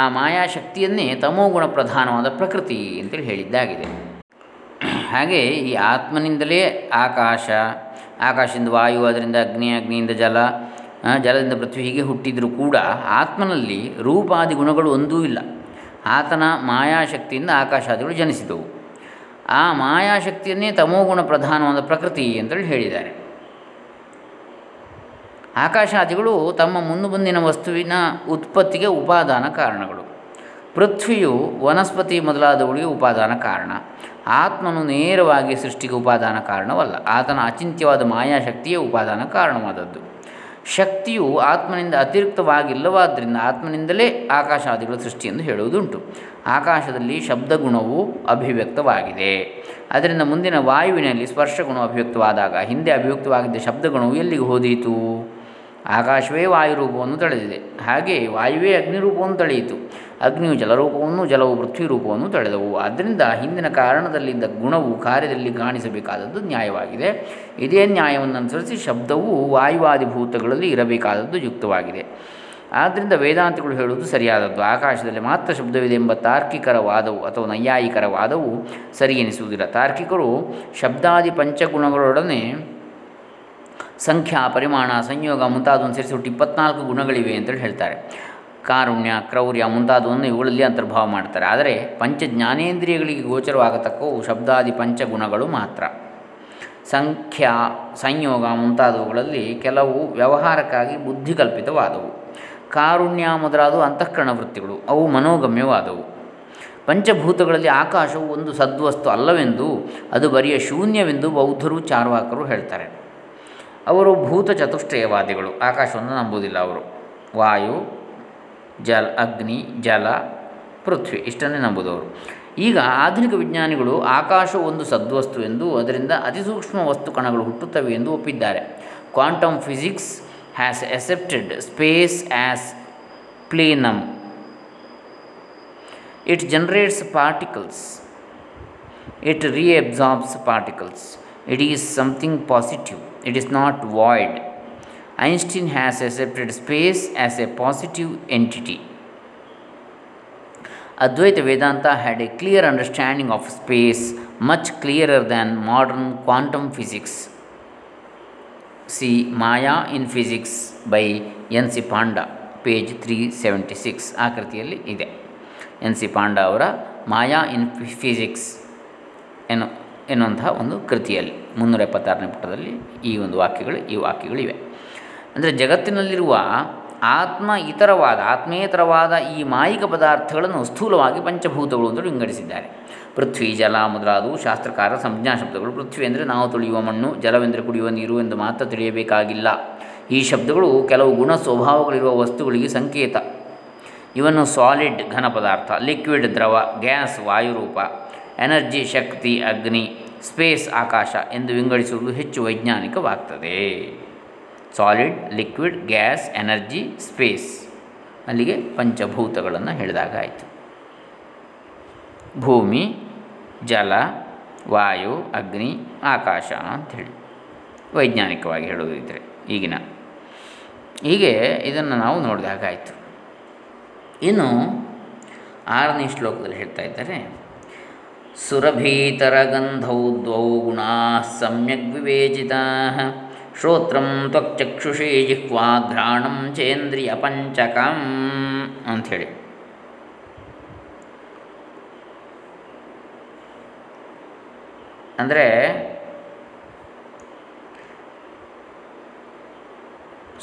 ಆ ಮಾಯಾಶಕ್ತಿಯನ್ನೇ ತಮೋಗುಣ ಪ್ರಧಾನವಾದ ಪ್ರಕೃತಿ ಅಂತೇಳಿ ಹೇಳಿದ್ದಾಗಿದೆ. ಹಾಗೆ ಈ ಆತ್ಮನಿಂದಲೇ ಆಕಾಶ, ಆಕಾಶದಿಂದ ವಾಯು, ಅದರಿಂದ ಅಗ್ನಿ, ಅಗ್ನಿಯಿಂದ ಜಲ, ಜಲದಿಂದ ಪೃಥ್ವಿ ಹೀಗೆ ಹುಟ್ಟಿದರೂ ಕೂಡ ಆತ್ಮನಲ್ಲಿ ರೂಪಾದಿ ಗುಣಗಳು ಒಂದೂ ಇಲ್ಲ. ಆತನ ಮಾಯಾಶಕ್ತಿಯಿಂದ ಆಕಾಶಾದಿಗಳು ಜನಿಸಿದವು. ಆ ಮಾಯಾಶಕ್ತಿಯನ್ನೇ ತಮೋಗುಣ ಪ್ರಧಾನವಾದ ಪ್ರಕೃತಿ ಅಂತೇಳಿ ಹೇಳಿದ್ದಾರೆ. ಆಕಾಶಾದಿಗಳು ತಮ್ಮ ಮುನ್ನು ಮುಂದಿನ ವಸ್ತುವಿನ ಉತ್ಪತ್ತಿಗೆ ಉಪಾದಾನ ಕಾರಣಗಳು. ಪೃಥ್ವಿಯು ವನಸ್ಪತಿ ಮೊದಲಾದವುಗಳಿಗೆ ಉಪಾದಾನ ಕಾರಣ. ಆತ್ಮನು ನೇರವಾಗಿ ಸೃಷ್ಟಿಗೆ ಉಪಾದಾನ ಕಾರಣವಲ್ಲ, ಆತನ ಅಚಿಂತ್ಯವಾದ ಮಾಯಾಶಕ್ತಿಯೇ ಉಪಾದಾನ ಕಾರಣವಾದದ್ದು. ಶಕ್ತಿಯು ಆತ್ಮನಿಂದ ಅತಿರಿಕ್ತವಾಗಿಲ್ಲವಾದ್ದರಿಂದ ಆತ್ಮನಿಂದಲೇ ಆಕಾಶಾದಿಗಳ ಸೃಷ್ಟಿಯೆಂದು ಹೇಳುವುದುಂಟು. ಆಕಾಶದಲ್ಲಿ ಶಬ್ದಗುಣವು ಅಭಿವ್ಯಕ್ತವಾಗಿದೆ. ಅದರಿಂದ ಮುಂದಿನ ವಾಯುವಿನಲ್ಲಿ ಸ್ಪರ್ಶಗುಣ ಅಭಿವ್ಯಕ್ತವಾದಾಗ ಹಿಂದೆ ಅಭಿವ್ಯಕ್ತವಾಗಿದ್ದ ಶಬ್ದಗುಣವು ಎಲ್ಲಿಗೆ ಹೋದೀತು? ಆಕಾಶವೇ ವಾಯುರೂಪವನ್ನು ತಳೆದಿದೆ. ಹಾಗೆಯೇ ವಾಯುವೇ ಅಗ್ನಿರೂಪವನ್ನು ತಳೆಯಿತು. ಅಗ್ನಿಯು ಜಲರೂಪವನ್ನು, ಜಲವು ಪೃಥ್ವಿ ರೂಪವನ್ನು ತಳೆದವು. ಆದ್ದರಿಂದ ಹಿಂದಿನ ಕಾರಣದಲ್ಲಿದ್ದ ಗುಣವು ಕಾರ್ಯದಲ್ಲಿ ಕಾಣಿಸಬೇಕಾದದ್ದು ನ್ಯಾಯವಾಗಿದೆ. ಇದೇ ನ್ಯಾಯವನ್ನು ಅನುಸರಿಸಿ ಶಬ್ದವು ವಾಯುವಾದಿಭೂತಗಳಲ್ಲಿ ಇರಬೇಕಾದದ್ದು ಯುಕ್ತವಾಗಿದೆ. ಆದ್ದರಿಂದ ವೇದಾಂತಿಗಳು ಹೇಳುವುದು ಸರಿಯಾದದ್ದು. ಆಕಾಶದಲ್ಲಿ ಮಾತ್ರ ಶಬ್ದವಿದೆ ಎಂಬ ತಾರ್ಕಿಕರ ವಾದವು ಅಥವಾ ನೈಯಾಯಿಕರ ವಾದವು ಸರಿಯೆನಿಸುವುದಿಲ್ಲ. ತಾರ್ಕಿಕರು ಶಬ್ದಾದಿ ಪಂಚಗುಣಗಳೊಡನೆ ಸಂಖ್ಯಾ, ಪರಿಮಾಣ, ಸಂಯೋಗ ಮುಂತಾದವನ್ನು ಸೇರಿಸಿ ಒಟ್ಟು 24 ಗುಣಗಳಿವೆ ಅಂತೇಳಿ ಹೇಳ್ತಾರೆ. ಕಾರುಣ್ಯ, ಕ್ರೌರ್ಯ ಮುಂತಾದವನ್ನು ಇವುಗಳಲ್ಲಿ ಅಂತರ್ಭಾವ ಮಾಡ್ತಾರೆ. ಆದರೆ ಪಂಚ ಜ್ಞಾನೇಂದ್ರಿಯಗಳಿಗೆ ಗೋಚರವಾಗತಕ್ಕವು ಶಬ್ದಾದಿ ಪಂಚಗುಣಗಳು ಮಾತ್ರ. ಸಂಖ್ಯಾ, ಸಂಯೋಗ ಮುಂತಾದವುಗಳಲ್ಲಿ ಕೆಲವು ವ್ಯವಹಾರಕ್ಕಾಗಿ ಬುದ್ಧಿಕಲ್ಪಿತವಾದವು. ಕಾರುಣ್ಯ ಮೊದಲಾದವು ಅಂತಃಕರಣ ವೃತ್ತಿಗಳು, ಅವು ಮನೋಗಮ್ಯವಾದವು. ಪಂಚಭೂತಗಳಲ್ಲಿ ಆಕಾಶವು ಒಂದು ಸದ್ವಸ್ತು ಅಲ್ಲವೆಂದು, ಅದು ಬರಿಯ ಶೂನ್ಯವೆಂದು ಬೌದ್ಧರು, ಚಾರ್ವಾಕರು ಹೇಳ್ತಾರೆ. ಅವರು ಭೂತ ಚತುಷ್ಟಯವಾದಿಗಳು, ಆಕಾಶವನ್ನು ನಂಬುವುದಿಲ್ಲ. ಅವರು ವಾಯು, ಅಗ್ನಿ, ಜಲ, ಪೃಥ್ವಿ ಇಷ್ಟನ್ನೇ ನಂಬುದವರು. ಈಗ ಆಧುನಿಕ ವಿಜ್ಞಾನಿಗಳು ಆಕಾಶವು ಒಂದು ಸದ್ವಸ್ತು ಎಂದು, ಅದರಿಂದ ಅತಿಸೂಕ್ಷ್ಮ ವಸ್ತು ಕಣಗಳು ಹುಟ್ಟುತ್ತವೆ ಎಂದು ಒಪ್ಪಿದ್ದಾರೆ. Quantum physics has accepted space as plenum. It generates particles, it reabsorbs particles. It is something positive. It is not void. Einstein has accepted space as a positive entity. Advaita Vedanta had a clear understanding of space, much clearer than modern quantum physics. See Maya in Physics by N C Panda, page 376. ಆಕೃತಿಯಲ್ಲಿ ಇದೆ. N C ಪಾಂಡ ಅವರ ಮಾಯಾ ಇನ್ physics ಎನ್ನುವಂತಹ ಒಂದು ಕೃತಿಯಲ್ಲಿ 376ನೇ ಪುಟದಲ್ಲಿ ಈ ಒಂದು ವಾಕ್ಯಗಳಿವೆ. ಅಂದರೆ ಜಗತ್ತಿನಲ್ಲಿರುವ ಆತ್ಮೇತರವಾದ ಈ ಮಾಯಿಕ ಪದಾರ್ಥಗಳನ್ನು ಸ್ಥೂಲವಾಗಿ ಪಂಚಭೂತಗಳು ಅಂತ ವಿಂಗಡಿಸಿದ್ದಾರೆ. ಪೃಥ್ವಿ, ಜಲ ಮೊದಲಾದವು ಶಾಸ್ತ್ರಕಾರ ಸಂಜ್ಞಾ ಶಬ್ದಗಳು. ಪೃಥ್ವಿ ಎಂದರೆ ನಾವು ತೊಳೆಯುವ ಮಣ್ಣು, ಜಲವೆಂದರೆ ಕುಡಿಯುವ ನೀರು ಎಂದು ಮಾತ್ರ ತಿಳಿಯಬೇಕಾಗಿಲ್ಲ. ಈ ಶಬ್ದಗಳು ಕೆಲವು ಗುಣ ಸ್ವಭಾವಗಳಿರುವ ವಸ್ತುಗಳಿಗೆ ಸಂಕೇತ. ಇವನ್ನು ಸಾಲಿಡ್ ಘನ ಪದಾರ್ಥ, ಲಿಕ್ವಿಡ್ ದ್ರವ, ಗ್ಯಾಸ್ ವಾಯುರೂಪ, ಎನರ್ಜಿ ಶಕ್ತಿ, ಅಗ್ನಿ, ಸ್ಪೇಸ್ ಆಕಾಶ ಎಂದು ವಿಂಗಡಿಸುವುದು ಹೆಚ್ಚು ವೈಜ್ಞಾನಿಕವಾಗ್ತದೆ. Solid, liquid, gas, energy, space, ಅಲ್ಲಿಗೆ ಪಂಚಭೂತಗಳನ್ನು ಹೇಳಿದಾಗ ಆಯಿತು. ಭೂಮಿ, ಜಲ, ವಾಯು, ಅಗ್ನಿ, ಆಕಾಶ ಅಂಥೇಳಿ ವೈಜ್ಞಾನಿಕವಾಗಿ ಹೇಳುವುದಿದ್ದರೆ ಈಗಿನ ಹೀಗೆ ಇದನ್ನು ನಾವು ನೋಡಿದ ಹಾಗಾಯಿತು. ಇನ್ನು 6ನೇ ಶ್ಲೋಕದಲ್ಲಿ ಹೇಳ್ತಾ ಇದ್ದಾರೆ, ಸುರಭೀತರಗಂಧೌ ದ್ವೌ ಗುಣಾ ಸಮ್ಯಕ್ ವಿವೇಚಿತಾ ಶ್ರೋತ್ರಂ ತ್ವಕ್ಚಕ್ಷುಷಿ ಜಿಹ್ವಾ ಘ್ರಾಣಂ ಚೇಂದ್ರಿಯ ಪಂಚಕಂ ಅಂಥೇಳಿ. ಅಂದರೆ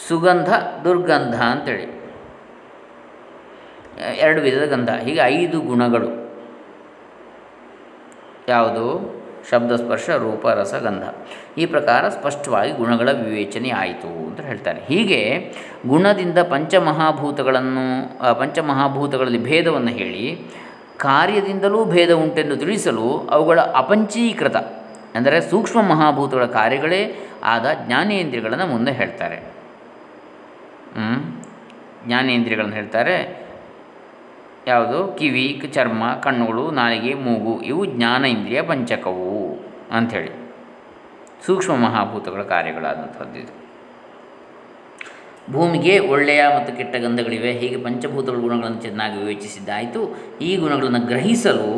ಸುಗಂಧ ದುರ್ಗಂಧ ಅಂಥೇಳಿ ಎರಡು ವಿಧದ ಗಂಧ, ಹೀಗೆ 5 ಗುಣಗಳು. ಯಾವುದು? ಶಬ್ದ, ಸ್ಪರ್ಶ, ರೂಪ, ರಸ, ಗಂಧ. ಈ ಪ್ರಕಾರ ಸ್ಪಷ್ಟವಾಗಿ ಗುಣಗಳ ವಿವೇಚನೆ ಆಯಿತು ಅಂತ ಹೇಳ್ತಾರೆ. ಹೀಗೆ ಗುಣದಿಂದ ಪಂಚಮಹಾಭೂತಗಳಲ್ಲಿ ಭೇದವನ್ನು ಹೇಳಿ ಕಾರ್ಯದಿಂದಲೂ ಭೇದ ಉಂಟೆಂದು ತಿಳಿಸಲು ಅವುಗಳ ಅಪಂಚೀಕೃತ ಅಂದರೆ ಸೂಕ್ಷ್ಮ ಮಹಾಭೂತಗಳ ಕಾರ್ಯಗಳೇ ಆದ ಜ್ಞಾನೇಂದ್ರಿಯಗಳನ್ನು ಮುಂದೆ ಹೇಳ್ತಾರೆ. ಜ್ಞಾನೇಂದ್ರಿಯಗಳನ್ನು ಹೇಳ್ತಾರೆ. ಯಾವುದು? ಕಿವಿ, ಚರ್ಮ, ಕಣ್ಣುಗಳು, ನಾಲಿಗೆ, ಮೂಗು, ಇವು ಜ್ಞಾನೇಂದ್ರಿಯ ಪಂಚಕವು ಅಂಥೇಳಿ ಸೂಕ್ಷ್ಮ ಮಹಾಭೂತಗಳ ಕಾರ್ಯಗಳಾದಂಥದ್ದಿದು. ಭೂಮಿಗೆ ಒಳ್ಳೆಯ ಮತ್ತು ಕೆಟ್ಟ ಗಂಧಗಳಿವೆ. ಹೀಗೆ ಪಂಚಭೂತಗಳ ಗುಣಗಳನ್ನು ಚೆನ್ನಾಗಿ ವಿವೇಚಿಸಿದ್ದಾಯಿತು. ಈ ಗುಣಗಳನ್ನು ಗ್ರಹಿಸಲು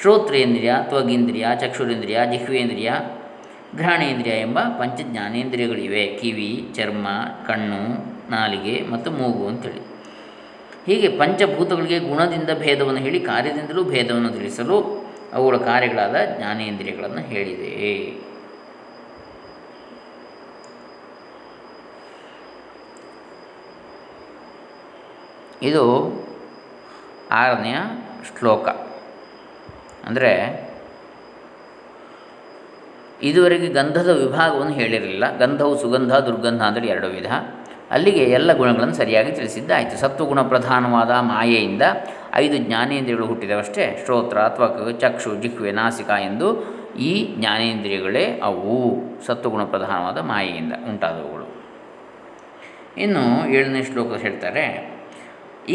ಶ್ರೋತ್ರೇಂದ್ರಿಯ, ತ್ವಗೇಂದ್ರಿಯ, ಚಕ್ಷುರೇಂದ್ರಿಯ, ಜಿಹ್ವೇಂದ್ರಿಯ, ಘ್ರಾಣೇಂದ್ರಿಯ ಎಂಬ ಪಂಚಜ್ಞಾನೇಂದ್ರಿಯಗಳಿವೆ. ಕಿವಿ, ಚರ್ಮ, ಕಣ್ಣು, ನಾಲಿಗೆ ಮತ್ತು ಮೂಗು ಅಂಥೇಳಿ ಹೀಗೆ ಪಂಚಭೂತಗಳಿಗೆ ಗುಣದಿಂದ ಭೇದವನ್ನು ಹೇಳಿ ಕಾರ್ಯದಿಂದಲೂ ಭೇದವನ್ನು ತಿಳಿಸಲು ಅವುಗಳ ಕಾರ್ಯಗಳಾದ ಜ್ಞಾನೇಂದ್ರಿಯಗಳನ್ನು ಹೇಳಿದೆ. ಇದು 6ನೇ ಶ್ಲೋಕ. ಅಂದರೆ ಇದುವರೆಗೆ ಗಂಧದ ವಿಭಾಗವನ್ನು ಹೇಳಿರಲಿಲ್ಲ. ಗಂಧವು ಸುಗಂಧ, ದುರ್ಗಂಧ ಅಂದರೆ 2 ವಿಧ. ಅಲ್ಲಿಗೆ ಎಲ್ಲ ಗುಣಗಳನ್ನು ಸರಿಯಾಗಿ ತಿಳಿಸಿದ್ದಾಯಿತು. ಸತ್ವಗುಣ ಪ್ರಧಾನವಾದ ಮಾಯೆಯಿಂದ 5 ಜ್ಞಾನೇಂದ್ರಿಯಗಳು ಹುಟ್ಟಿದವಷ್ಟೇ. ಶ್ರೋತ್ರ, ತ್ವಕ್, ಚಕ್ಷು, ಜಿಹ್ವೆ, ನಾಸಿಕ ಎಂದು ಈ ಜ್ಞಾನೇಂದ್ರಿಯಗಳೇ ಅವು ಸತ್ವಗುಣ ಪ್ರಧಾನವಾದ ಮಾಯೆಯಿಂದ ಉಂಟಾದವುಗಳು. ಇನ್ನು 7ನೇ ಶ್ಲೋಕ ಹೇಳ್ತಾರೆ.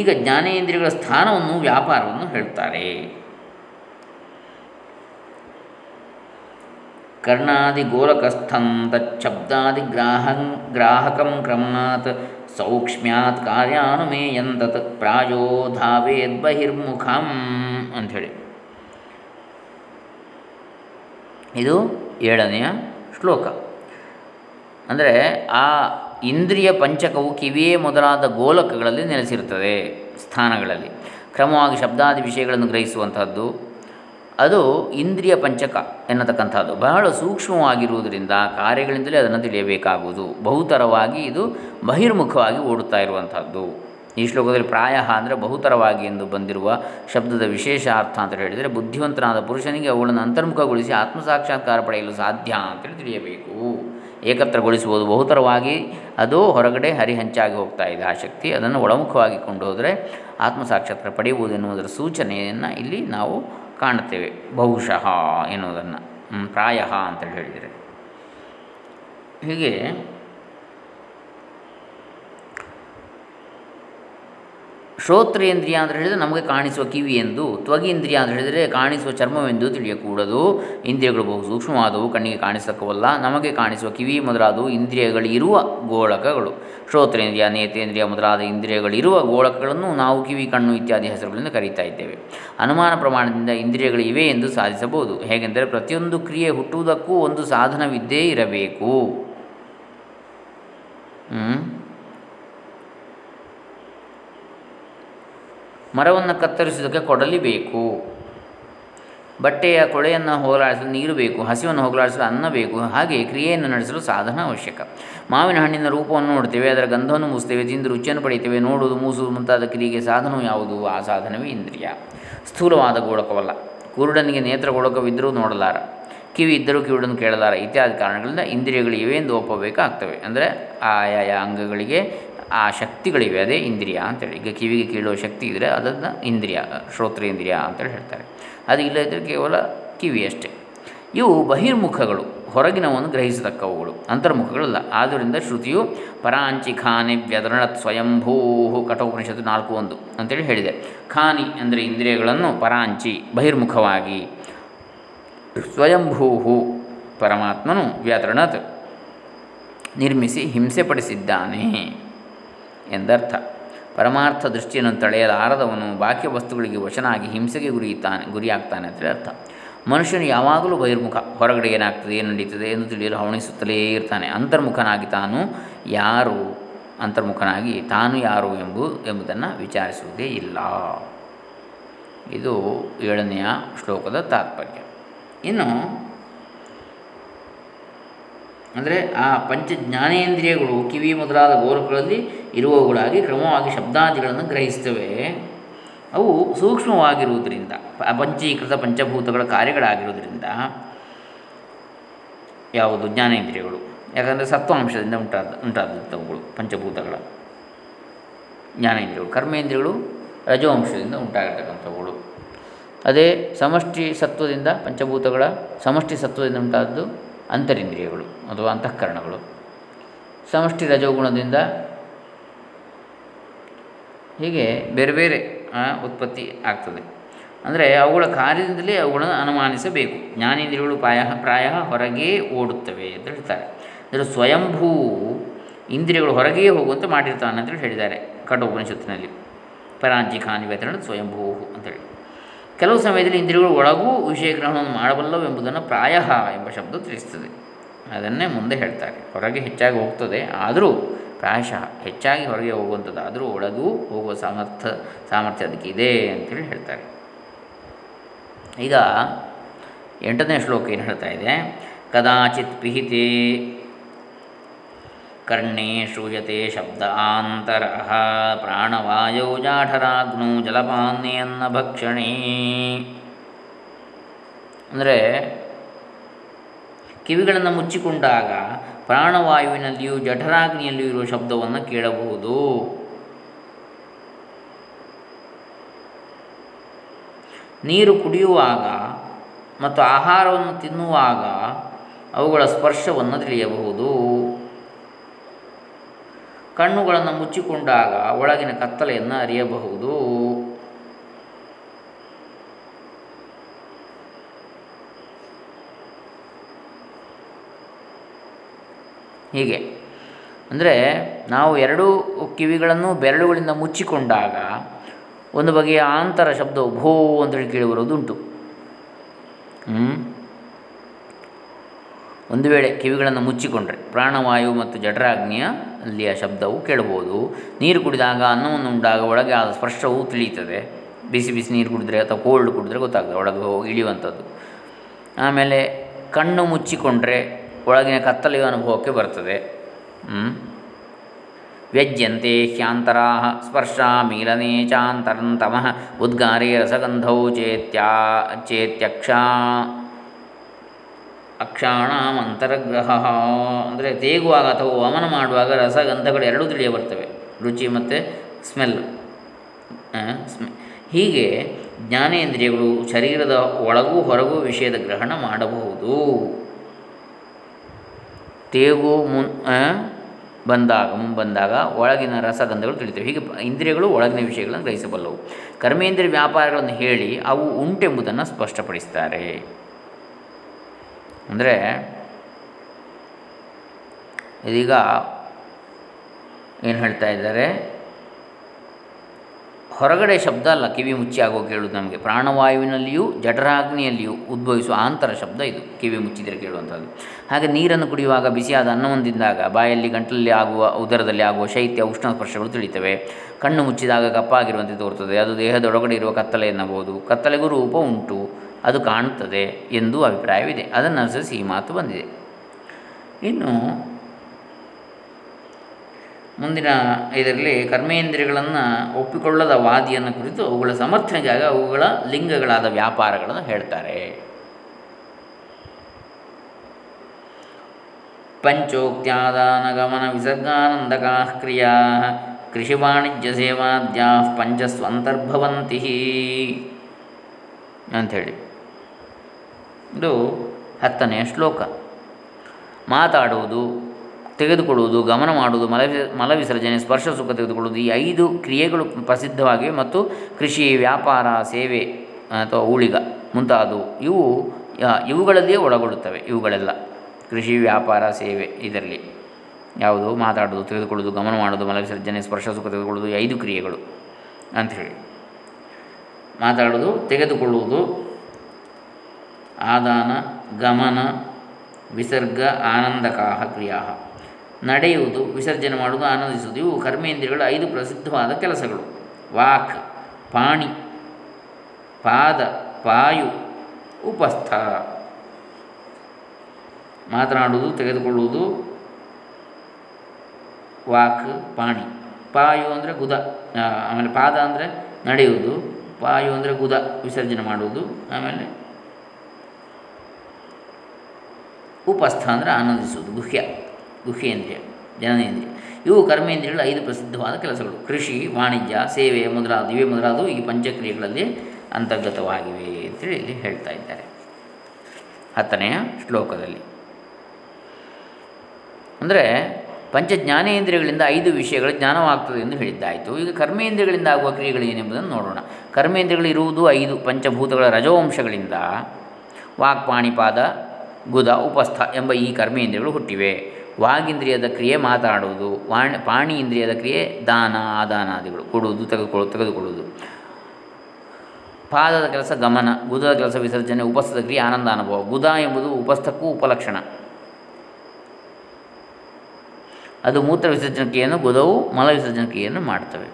ಈಗ ಜ್ಞಾನೇಂದ್ರಿಯಗಳ ಸ್ಥಾನವನ್ನು, ವ್ಯಾಪಾರವನ್ನು ಹೇಳ್ತಾರೆ. ಕರ್ಣಾದಿ ಗೋಲಕಸ್ಥಂತಬ್ಧಾದಿ ಗ್ರಾಹಕಂ ಕ್ರಮಾತ್ ಸೌಕ್ಷ್ಮ್ಯಾತ್ ಕಾರ್ಯಾನುಮೇಯಂತತ್ ಪ್ರಾಯೋ ಧಾವೇದ್ ಬಹಿರ್ಮುಖಂ ಅಂಥೇಳಿ ಇದು 7ನೇ ಶ್ಲೋಕ. ಅಂದರೆ ಆ ಇಂದ್ರಿಯ ಪಂಚಕವು ಕಿವಿಯೇ ಮೊದಲಾದ ಗೋಲಕಗಳಲ್ಲಿ ನೆಲೆಸಿರುತ್ತದೆ, ಸ್ಥಾನಗಳಲ್ಲಿ. ಕ್ರಮವಾಗಿ ಶಬ್ದಾದಿ ವಿಷಯಗಳನ್ನು ಗ್ರಹಿಸುವಂತಹದ್ದು ಅದು ಇಂದ್ರಿಯ ಪಂಚಕ ಎನ್ನತಕ್ಕಂಥದ್ದು. ಬಹಳ ಸೂಕ್ಷ್ಮವಾಗಿರುವುದರಿಂದ ಕಾರ್ಯಗಳಿಂದಲೇ ಅದನ್ನು ತಿಳಿಯಬೇಕಾಗುವುದು. ಬಹುತರವಾಗಿ ಇದು ಬಹಿರ್ಮುಖವಾಗಿ ಓಡುತ್ತಾ ಇರುವಂಥದ್ದು. ಈ ಶ್ಲೋಕದಲ್ಲಿ ಪ್ರಾಯ ಅಂದರೆ ಬಹುತರವಾಗಿ ಎಂದು ಬಂದಿರುವ ಶಬ್ದದ ವಿಶೇಷ ಅರ್ಥ ಅಂತ ಹೇಳಿದರೆ, ಬುದ್ಧಿವಂತನಾದ ಪುರುಷನಿಗೆ ಅವುಗಳನ್ನು ಅಂತರ್ಮುಖಗೊಳಿಸಿ ಆತ್ಮಸಾಕ್ಷಾತ್ಕಾರ ಪಡೆಯಲು ಸಾಧ್ಯ ಅಂತೇಳಿ ತಿಳಿಯಬೇಕು. ಏಕತ್ರಗೊಳಿಸುವುದು ಬಹುತರವಾಗಿ ಅದು ಹೊರಗಡೆ ಹರಿಹಂಚಾಗಿ ಹೋಗ್ತಾ ಇದೆ ಆ ಶಕ್ತಿ. ಅದನ್ನು ಒಳಮುಖವಾಗಿ ಕೊಂಡು ಹೋದರೆ ಆತ್ಮಸಾಕ್ಷಾತ್ಕಾರ ಪಡೆಯುವುದು ಎನ್ನುವುದರ ಸೂಚನೆಯನ್ನು ಇಲ್ಲಿ ನಾವು ಕಾಣುತ್ತೇವೆ. ಬಹುಶಃ ಎನ್ನುವುದನ್ನು ಪ್ರಾಯ ಅಂತೇಳಿ ಹೇಳಿದರೆ ಹೀಗೆ ಶ್ರೋತ್ರೇಂದ್ರಿಯ ಅಂತ ಹೇಳಿದರೆ ನಮಗೆ ಕಾಣಿಸುವ ಕಿವಿ ಎಂದು, ತ್ವಗೇಂದ್ರಿಯ ಅಂತ ಹೇಳಿದರೆ ಕಾಣಿಸುವ ಚರ್ಮವೆಂದು ತಿಳಿಯಕೂಡದು. ಇಂದ್ರಿಯಗಳು ಬಹು ಸೂಕ್ಷ್ಮವಾದವು, ಕಣ್ಣಿಗೆ ಕಾಣಿಸಕ್ಕವಲ್ಲ. ನಮಗೆ ಕಾಣಿಸುವ ಕಿವಿ ಮೊದಲಾದವು ಇಂದ್ರಿಯಗಳಿರುವ ಗೋಳಕಗಳು. ಶ್ರೋತ್ರೇಂದ್ರಿಯ, ನೇತೇಂದ್ರಿಯ ಮೊದಲಾದ ಇಂದ್ರಿಯಗಳಿರುವ ಗೋಳಕಗಳನ್ನು ನಾವು ಕಿವಿ, ಕಣ್ಣು ಇತ್ಯಾದಿ ಹೆಸರುಗಳಿಂದ ಕರೀತಾ ಇದ್ದೇವೆ. ಅನುಮಾನ ಪ್ರಮಾಣದಿಂದ ಇಂದ್ರಿಯಗಳಿವೆ ಎಂದು ಸಾಧಿಸಬಹುದು. ಹೇಗೆಂದರೆ ಪ್ರತಿಯೊಂದು ಕ್ರಿಯೆ ಹುಟ್ಟುವುದಕ್ಕೂ ಒಂದು ಸಾಧನವಿದ್ದೇ ಇರಬೇಕು. ಮರವನ್ನು ಕತ್ತರಿಸುವುದಕ್ಕೆ ಕೊಡಲಿ ಬೇಕು, ಬಟ್ಟೆಯ ಕೊಳೆಯನ್ನು ಹೋಗಲಾಡಿಸಲು ನೀರು ಬೇಕು, ಹಸಿವನ್ನು ಹೋಗಲಾಡಿಸಲು ಅನ್ನ ಬೇಕು. ಹಾಗೆ ಕ್ರಿಯೆಯನ್ನು ನಡೆಸಲು ಸಾಧನ ಅವಶ್ಯಕ. ಮಾವಿನ ಹಣ್ಣಿನ ರೂಪವನ್ನು ನೋಡ್ತೇವೆ, ಅದರ ಗಂಧವನ್ನು ಮುಗಿಸ್ತೇವೆ, ತಿಂದು ರುಚಿಯನ್ನು ಪಡೆಯುತ್ತೇವೆ. ನೋಡುವುದು, ಮೂಸುವುದು ಮುಂತಾದ ಕ್ರಿಯೆಗೆ ಸಾಧನವು ಯಾವುದು? ಆ ಸಾಧನವೇ ಇಂದ್ರಿಯ. ಸ್ಥೂಲವಾದ ಗೋಳಕವಲ್ಲ. ಕುರುಡನಿಗೆ ನೇತ್ರ ಗೋಳಕವಿದ್ದರೂ ನೋಡಲಾರ, ಕಿವಿ ಇದ್ದರೂ ಕಿವುಡನ್ನು ಕೇಳಲಾರ. ಇತ್ಯಾದಿ ಕಾರಣಗಳಿಂದ ಇಂದ್ರಿಯಗಳು ಇವೆ ಎಂದು ಒಪ್ಪಬೇಕಾಗ್ತವೆ. ಅಂದರೆ ಆಯಾಯ ಅಂಗಗಳಿಗೆ ಆ ಶಕ್ತಿಗಳಿವೆ, ಅದೇ ಇಂದ್ರಿಯ ಅಂತೇಳಿ. ಈಗ ಕಿವಿಗೆ ಕೇಳುವ ಶಕ್ತಿ ಇದ್ದರೆ ಅದನ್ನು ಇಂದ್ರಿಯ, ಶ್ರೋತ್ರೇಂದ್ರಿಯ ಅಂತೇಳಿ ಹೇಳ್ತಾರೆ. ಅದು ಇಲ್ಲ ಇದ್ದರೆ ಕೇವಲ ಕಿವಿ ಅಷ್ಟೇ. ಇವು ಬಹಿರ್ಮುಖಗಳು, ಹೊರಗಿನವನ್ನು ಗ್ರಹಿಸತಕ್ಕವುಗಳು, ಅಂತರ್ಮುಖಗಳಲ್ಲ. ಆದ್ದರಿಂದ ಶ್ರುತಿಯು ಪರಾಂಚಿ ಖಾನಿ ವ್ಯದೃಣತ್ ಸ್ವಯಂಭೂ ಕಠೋಪನಿಷತ್ತು 4:1 ಅಂತೇಳಿ ಹೇಳಿದೆ. ಖಾನಿ ಅಂದರೆ ಇಂದ್ರಿಯಗಳನ್ನು, ಪರಾಂಚಿ ಬಹಿರ್ಮುಖವಾಗಿ, ಸ್ವಯಂಭೂಹು ಪರಮಾತ್ಮನು ವ್ಯಾತರಣತ್ ನಿರ್ಮಿಸಿ ಹಿಂಸೆಪಡಿಸಿದ್ದಾನೆ ಎಂದರ್ಥ. ಪರಮಾರ್ಥ ದೃಷ್ಟಿಯನ್ನು ತಡೆಯಲಾರದವನು ಬಾಹ್ಯ ವಸ್ತುಗಳಿಗೆ ವಶನಾಗಿ ಹಿಂಸೆಗೆ ಗುರಿಯಾಗ್ತಾನೆ ಅಂತೇಳಿ ಅರ್ಥ. ಮನುಷ್ಯನು ಯಾವಾಗಲೂ ಬಹಿರ್ಮುಖ, ಹೊರಗಡೆ ಏನಾಗ್ತದೆ ಏನು ನಡೀತದೆ ಎಂದು ತಿಳಿಯಲು ಹವಣಿಸುತ್ತಲೇ ಇರ್ತಾನೆ. ಅಂತರ್ಮುಖನಾಗಿ ತಾನು ಯಾರು, ಅಂತರ್ಮುಖನಾಗಿ ತಾನು ಯಾರು ಎಂಬುದನ್ನು ವಿಚಾರಿಸುವುದೇ ಇಲ್ಲ. ಇದು 7ನೇ ಶ್ಲೋಕದ ತಾತ್ಪರ್ಯ. ಇನ್ನು ಅಂದರೆ ಆ ಪಂಚ ಜ್ಞಾನೇಂದ್ರಿಯಗಳು ಕಿವಿ ಮೊದಲಾದ ಗೋರುಗಳಲ್ಲಿ ಇರುವವುಗಳಾಗಿ ಕ್ರಮವಾಗಿ ಶಬ್ದಾದಿಗಳನ್ನು ಗ್ರಹಿಸ್ತವೆ. ಅವು ಸೂಕ್ಷ್ಮವಾಗಿರುವುದರಿಂದ, ಅಪಂಚೀಕೃತ ಪಂಚಭೂತಗಳ ಕಾರ್ಯಗಳಾಗಿರುವುದರಿಂದ ಯಾವುದು ಜ್ಞಾನೇಂದ್ರಿಯಗಳು, ಯಾಕಂದರೆ ಸತ್ವಾಂಶದಿಂದ ಉಂಟಾದಂಥವುಗಳು ಪಂಚಭೂತಗಳ ಜ್ಞಾನೇಂದ್ರಿಯಗಳು. ಕರ್ಮೇಂದ್ರಿಯಗಳು ರಜೋಂಶದಿಂದ ಉಂಟಾಗಿರ್ತಕ್ಕಂಥವುಗಳು. ಅದೇ ಸಮಷ್ಟಿ ಸತ್ವದಿಂದ, ಪಂಚಭೂತಗಳ ಸಮಷ್ಟಿ ಸತ್ವದಿಂದ ಉಂಟಾದದ್ದು ಅಂತರಿಂದ್ರಿಯಗಳು ಅಥವಾ ಅಂತಃಕರಣಗಳು. ಸಮಷ್ಟಿ ರಜೋಗುಣದಿಂದ ಹೀಗೆ ಬೇರೆ ಬೇರೆ ಉತ್ಪತ್ತಿ ಆಗ್ತದೆ. ಅಂದರೆ ಅವುಗಳ ಕಾರ್ಯದಿಂದಲೇ ಅವುಗಳನ್ನು ಅನುಮಾನಿಸಬೇಕು. ಜ್ಞಾನೇಂದ್ರಿಯಗಳು ಪ್ರಾಯ ಹೊರಗೇ ಓಡುತ್ತವೆ ಅಂತ ಹೇಳ್ತಾರೆ. ಅಂದರೆ ಸ್ವಯಂಭೂ ಇಂದ್ರಿಯಗಳು ಹೊರಗೇ ಹೋಗುವಂತೆ ಮಾಡಿರ್ತಾನೆ ಅಂತೇಳಿ ಹೇಳಿದ್ದಾರೆ ಕಠೋಪನಿಷತ್ತಿನಲ್ಲಿ. ಪರಾಂಜಿಖಾನಿ ವ್ಯಾತರಣದ ಸ್ವಯಂಭೂ ಅಂತೇಳಿ. ಕೆಲವು ಸಮಯದಲ್ಲಿ ಇಂದ್ರಿಯಗಳು ಒಳಗೂ ವಿಷಯ ಗ್ರಹಣವನ್ನು ಮಾಡಬಲ್ಲವು ಎಂಬುದನ್ನು ಪ್ರಾಯ ಎಂಬ ಶಬ್ದ ತಿಳಿಸ್ತದೆ. ಅದನ್ನೇ ಮುಂದೆ ಹೇಳ್ತಾರೆ. ಹೊರಗೆ ಹೆಚ್ಚಾಗಿ ಹೋಗ್ತದೆ, ಆದರೂ ಪ್ರಾಯಶಃ ಹೆಚ್ಚಾಗಿ ಹೊರಗೆ ಹೋಗುವಂಥದ್ದು, ಆದರೂ ಒಳಗೂ ಹೋಗುವ ಸಾಮರ್ಥ್ಯ ಅದಕ್ಕೆ ಇದೆ ಅಂತೇಳಿ ಹೇಳ್ತಾರೆ. ಈಗ 8ನೇ ಶ್ಲೋಕ ಏನು ಹೇಳ್ತಾ ಇದೆ? ಕದಾಚಿತ್ ಪಿಹಿತೆ ಕರ್ಣೇ ಶೂಯತೆ ಶಬ್ದಾಂತರ ಪ್ರಾಣವಾಯೋ ಜಾಠರಾಗ್ನೋ ಜಲಪಾನೇಯನ್ನ ಭಕ್ಷಣೇ. ಅಂದರೆ ಕಿವಿಗಳನ್ನು ಮುಚ್ಚಿಕೊಂಡಾಗ ಪ್ರಾಣವಾಯುವಿನಲ್ಲಿಯೂ ಜಠರಾಗ್ನಿಯಲ್ಲಿಯೂ ಇರುವ ಶಬ್ದವನ್ನು ಕೇಳಬಹುದು. ನೀರು ಕುಡಿಯುವಾಗ ಮತ್ತು ಆಹಾರವನ್ನು ತಿನ್ನುವಾಗ ಅವುಗಳ ಸ್ಪರ್ಶವನ್ನು ತಿಳಿಯಬಹುದು. ಕಣ್ಣುಗಳನ್ನು ಮುಚ್ಚಿಕೊಂಡಾಗ ಒಳಗಿನ ಕತ್ತಲೆಯನ್ನು ಅರಿಯಬಹುದು. ಹೀಗೆ ಅಂದರೆ ನಾವು ಎರಡೂ ಕಿವಿಗಳನ್ನು ಬೆರಳುಗಳಿಂದ ಮುಚ್ಚಿಕೊಂಡಾಗ ಒಂದು ಬಗೆಯ ಆಂತರ ಶಬ್ದವು ಭೋ ಅಂತೇಳಿ ಕೇಳಿಬರೋದುಂಟು. ಒಂದು ವೇಳೆ ಕಿವಿಗಳನ್ನು ಮುಚ್ಚಿಕೊಂಡ್ರೆ ಪ್ರಾಣವಾಯು ಮತ್ತು ಜಠರಾಗ್ನಿಯ ಅಲ್ಲಿಯ ಶಬ್ದವು ಕೇಳಬಹುದು. ನೀರು ಕುಡಿದಾಗ, ಅನ್ನವನ್ನು ಉಂಡಾಗ ಒಳಗೆ ಆದ ಸ್ಪರ್ಶವು ತಿಳಿಯುತ್ತದೆ. ಬಿಸಿ ಬಿಸಿ ನೀರು ಕುಡಿದ್ರೆ ಅಥವಾ ಕೋಲ್ಡ್ ಕುಡಿದ್ರೆ ಗೊತ್ತಾಗ್ತದೆ ಒಳಗೆ ಹೋಗಿ ಇಳಿಯುವಂಥದ್ದು. ಆಮೇಲೆ ಕಣ್ಣು ಮುಚ್ಚಿಕೊಂಡ್ರೆ ಒಳಗಿನ ಕತ್ತಲೆಯ ಅನುಭವಕ್ಕೆ ಬರ್ತದೆ. ವ್ಯಜ್ಯಂತೆ ಹ್ಯಾಂತರಾ ಸ್ಪರ್ಶ ಮೀಲನೆ ಚಾಂತರಂತಮಃ ಉದ್ಗಾರೇ ರಸಗಂಧೌ ಅಕ್ಷಾಣಾಂ ಅಂತರಗ್ರಹ. ಅಂದರೆ ತೇಗುವಾಗ ಅಥವಾ ವಮನ ಮಾಡುವಾಗ ರಸಗಂಧಗಳು ಎರಡೂ ತಿಳಿಯ ಬರ್ತವೆ, ರುಚಿ ಮತ್ತು ಸ್ಮೆಲ್. ಹೀಗೆ ಜ್ಞಾನೇಂದ್ರಿಯಗಳು ಶರೀರದ ಒಳಗೂ ಹೊರಗೂ ವಿಷಯದ ಗ್ರಹಣ ಮಾಡಬಹುದು. ತೇಗು ಮುಂಬಂದಾಗ ಒಳಗಿನ ರಸಗಂಧಗಳು ತಿಳಿತವೆ. ಹೀಗೆ ಇಂದ್ರಿಯಗಳು ಒಳಗಿನ ವಿಷಯಗಳನ್ನು ಗ್ರಹಿಸಬಲ್ಲವು. ಕರ್ಮೇಂದ್ರಿಯ ವ್ಯಾಪಾರಗಳನ್ನು ಹೇಳಿ ಅವು ಉಂಟೆಂಬುದನ್ನು ಸ್ಪಷ್ಟಪಡಿಸ್ತಾರೆ. ಅಂದರೆ ಇದೀಗ ಏನು ಹೇಳ್ತಾ ಇದ್ದಾರೆ? ಹೊರಗಡೆ ಶಬ್ದ ಅಲ್ಲ ಕಿವಿ ಮುಚ್ಚಿ ಆಗೋ ಕೇಳೋದು ನಮಗೆ. ಪ್ರಾಣವಾಯುವಿನಲ್ಲಿಯೂ ಜಠರಾಗ್ನಿಯಲ್ಲಿಯೂ ಉದ್ಭವಿಸುವ ಆಂತರ ಶಬ್ದ ಇದು, ಕಿವಿ ಮುಚ್ಚಿದರೆ ಕೇಳುವಂಥದ್ದು. ಹಾಗೆ ನೀರನ್ನು ಕುಡಿಯುವಾಗ, ಬಿಸಿಯಾದ ಅನ್ನವನ್ನು ತಿಂದಾಗ ಬಾಯಲ್ಲಿ, ಗಂಟಲಲ್ಲಿ ಆಗುವ, ಉದರದಲ್ಲಿ ಆಗುವ ಶೈತ್ಯ ಉಷ್ಣ ಸ್ಪರ್ಶಗಳು ತಿಳಿತವೆ. ಕಣ್ಣು ಮುಚ್ಚಿದಾಗ ಕಪ್ಪಾಗಿರುವಂತೆ ತೋರ್ತದೆ, ಅದು ದೇಹದೊಳಗಡೆ ಇರುವ ಕತ್ತಲೆ ಎನ್ನಬಹುದು. ಕತ್ತಲೆಗೂ ರೂಪ ಉಂಟು, ಅದು ಕಾಣುತ್ತದೆ ಎಂದು ಅಭಿಪ್ರಾಯವಿದೆ. ಅದನ್ನು ಅನುಸರಿಸಿ ಈ ಮಾತು ಬಂದಿದೆ. ಇನ್ನು ಮುಂದಿನ ಇದರಲ್ಲಿ ಕರ್ಮೇಂದ್ರಿಯಗಳನ್ನು ಒಪ್ಪಿಕೊಳ್ಳದ ವಾದಿಯನ್ನು ಕುರಿತು ಅವುಗಳ ಸಮರ್ಥನೆಗಾಗಿ ಅವುಗಳ ಲಿಂಗಗಳಾದ ವ್ಯಾಪಾರಗಳನ್ನು ಹೇಳ್ತಾರೆ. ಪಂಚೋಕ್ತ್ಯಾದಾನಗಮನ ವಿಸರ್ಗಾನಂದಕಾ ಕ್ರಿಯಾ ಕೃಷಿ ವಾಣಿಜ್ಯ ಸೇವಾದ್ಯಾ ಪಂಚಸ್ವಂತರ್ಭವಂತಿ ಅಂಥೇಳಿ. ಇದು 10ನೇ ಶ್ಲೋಕ. ಮಾತಾಡುವುದು, ತೆಗೆದುಕೊಳ್ಳುವುದು, ಗಮನ ಮಾಡುವುದು, ಮಲವಿಸರ್ಜನೆ, ಸ್ಪರ್ಶ ಸುಖ ತೆಗೆದುಕೊಳ್ಳುವುದು, ಈ 5 ಕ್ರಿಯೆಗಳು ಪ್ರಸಿದ್ಧವಾಗಿವೆ. ಮತ್ತು ಕೃಷಿ, ವ್ಯಾಪಾರ, ಸೇವೆ ಅಥವಾ ಉಳಿಗ ಮುಂತಾದವು ಇವು ಇವುಗಳಲ್ಲಿಯೇ ಒಳಗೊಳ್ಳುತ್ತವೆ. ಇವುಗಳೆಲ್ಲ ಕೃಷಿ, ವ್ಯಾಪಾರ, ಸೇವೆ, ಇದರಲ್ಲಿ ಯಾವುದು ಮಾತಾಡೋದು, ತಿಳಿದುಕೊಳ್ಳೋದು, ಗಮನ ಮಾಡೋದು, ಮಲವಿಸರ್ಜನೆ, ಸ್ಪರ್ಶ ಸುಖ ತೆಗೆದುಕೊಳ್ಳೋದು, 5 ಕ್ರಿಯೆಗಳು ಅಂಥೇಳಿ. ಮಾತಾಡೋದು, ತೆಗೆದುಕೊಳ್ಳುವುದು, ಆದಾನ, ಗಮನ, ವಿಸರ್ಗ, ಆನಂದಕಾಹ ಕ್ರಿಯಾ, ನಡೆಯುವುದು, ವಿಸರ್ಜನೆ ಮಾಡುವುದು, ಆನಂದಿಸುವುದು, ಇವು ಕರ್ಮೇಂದ್ರಿಯಗಳ 5 ಪ್ರಸಿದ್ಧವಾದ ಕೆಲಸಗಳು. ವಾಕ್, ಪಾಣಿ, ಪಾದ, ಪಾಯು, ಉಪಸ್ಥ. ಮಾತನಾಡುವುದು, ತೆಗೆದುಕೊಳ್ಳುವುದು, ವಾಕ್, ಪಾಣಿ. ಪಾಯು ಅಂದರೆ ಗುದ, ಆಮೇಲೆ ಪಾದ ಅಂದರೆ ನಡೆಯುವುದು, ಪಾಯು ಅಂದರೆ ಗುದ, ವಿಸರ್ಜನೆ ಮಾಡುವುದು, ಆಮೇಲೆ ಉಪಸ್ಥ ಅಂದರೆ ಆನಂದಿಸುವುದು, ಗುಹ್ಯ, ಗುಹ್ಯೇಂದ್ರಿಯ, ಜನನೇಂದ್ರಿಯ. ಇವು ಕರ್ಮೇಂದ್ರಿಯಗಳ 5 ಪ್ರಸಿದ್ಧವಾದ ಕೆಲಸಗಳು. ಕೃಷಿ, ವಾಣಿಜ್ಯ, ಸೇವೆ ಮೊದಲಾದ ಇವೇ ಮೊದಲಾದವು ಈ ಪಂಚಕ್ರಿಯೆಗಳಲ್ಲಿ ಅಂತರ್ಗತವಾಗಿವೆ ಅಂತೇಳಿ ಇಲ್ಲಿ ಹೇಳ್ತಾ ಇದ್ದಾರೆ 10ನೇ ಶ್ಲೋಕದಲ್ಲಿ. ಅಂದರೆ ಪಂಚಜ್ಞಾನೇಂದ್ರಿಯಗಳಿಂದ 5 ವಿಷಯಗಳು ಜ್ಞಾನವಾಗ್ತದೆ ಎಂದು ಹೇಳಿದ್ದಾಯಿತು. ಈಗ ಕರ್ಮೇಂದ್ರಿಯಗಳಿಂದ ಆಗುವ ಕ್ರಿಯೆಗಳೇನೆಂಬುದನ್ನು ನೋಡೋಣ. ಕರ್ಮೇಂದ್ರಿಯಗಳಿರುವುದು 5 ಪಂಚಭೂತಗಳ ರಜೋವಂಶಗಳಿಂದ. ವಾಕ್ಪಾಣಿಪಾದ, ಗುದ, ಉಪಸ್ಥ ಎಂಬ ಈ ಕರ್ಮೇಂದ್ರಿಯಗಳು ಹುಟ್ಟಿವೆ. ವಾಗೀಂದ್ರಿಯದ ಕ್ರಿಯೆ ಮಾತಾಡುವುದು, ಪಾಣಿ ಇಂದ್ರಿಯದ ಕ್ರಿಯೆ ದಾನ, ಆದಾನಾದಿಗಳು, ಕೊಡುವುದು, ತೆಗೆದುಕೊಳ್ಳುವುದು, ಪಾದದ ಕೆಲಸ ಗಮನ, ಗುದದ ಕೆಲಸ ವಿಸರ್ಜನೆ, ಉಪಸ್ಥದ ಕ್ರಿಯೆ ಆನಂದ ಅನುಭವ. ಗುದ ಎಂಬುದು ಉಪಸ್ಥಕ್ಕೂ ಉಪಲಕ್ಷಣ. ಅದು ಮೂತ್ರ ವಿಸರ್ಜನ ಕ್ರಿಯೆಯನ್ನು, ಗುದವು ಮಲ ವಿಸರ್ಜನ ಕ್ರಿಯೆಯನ್ನು ಮಾಡ್ತವೆ.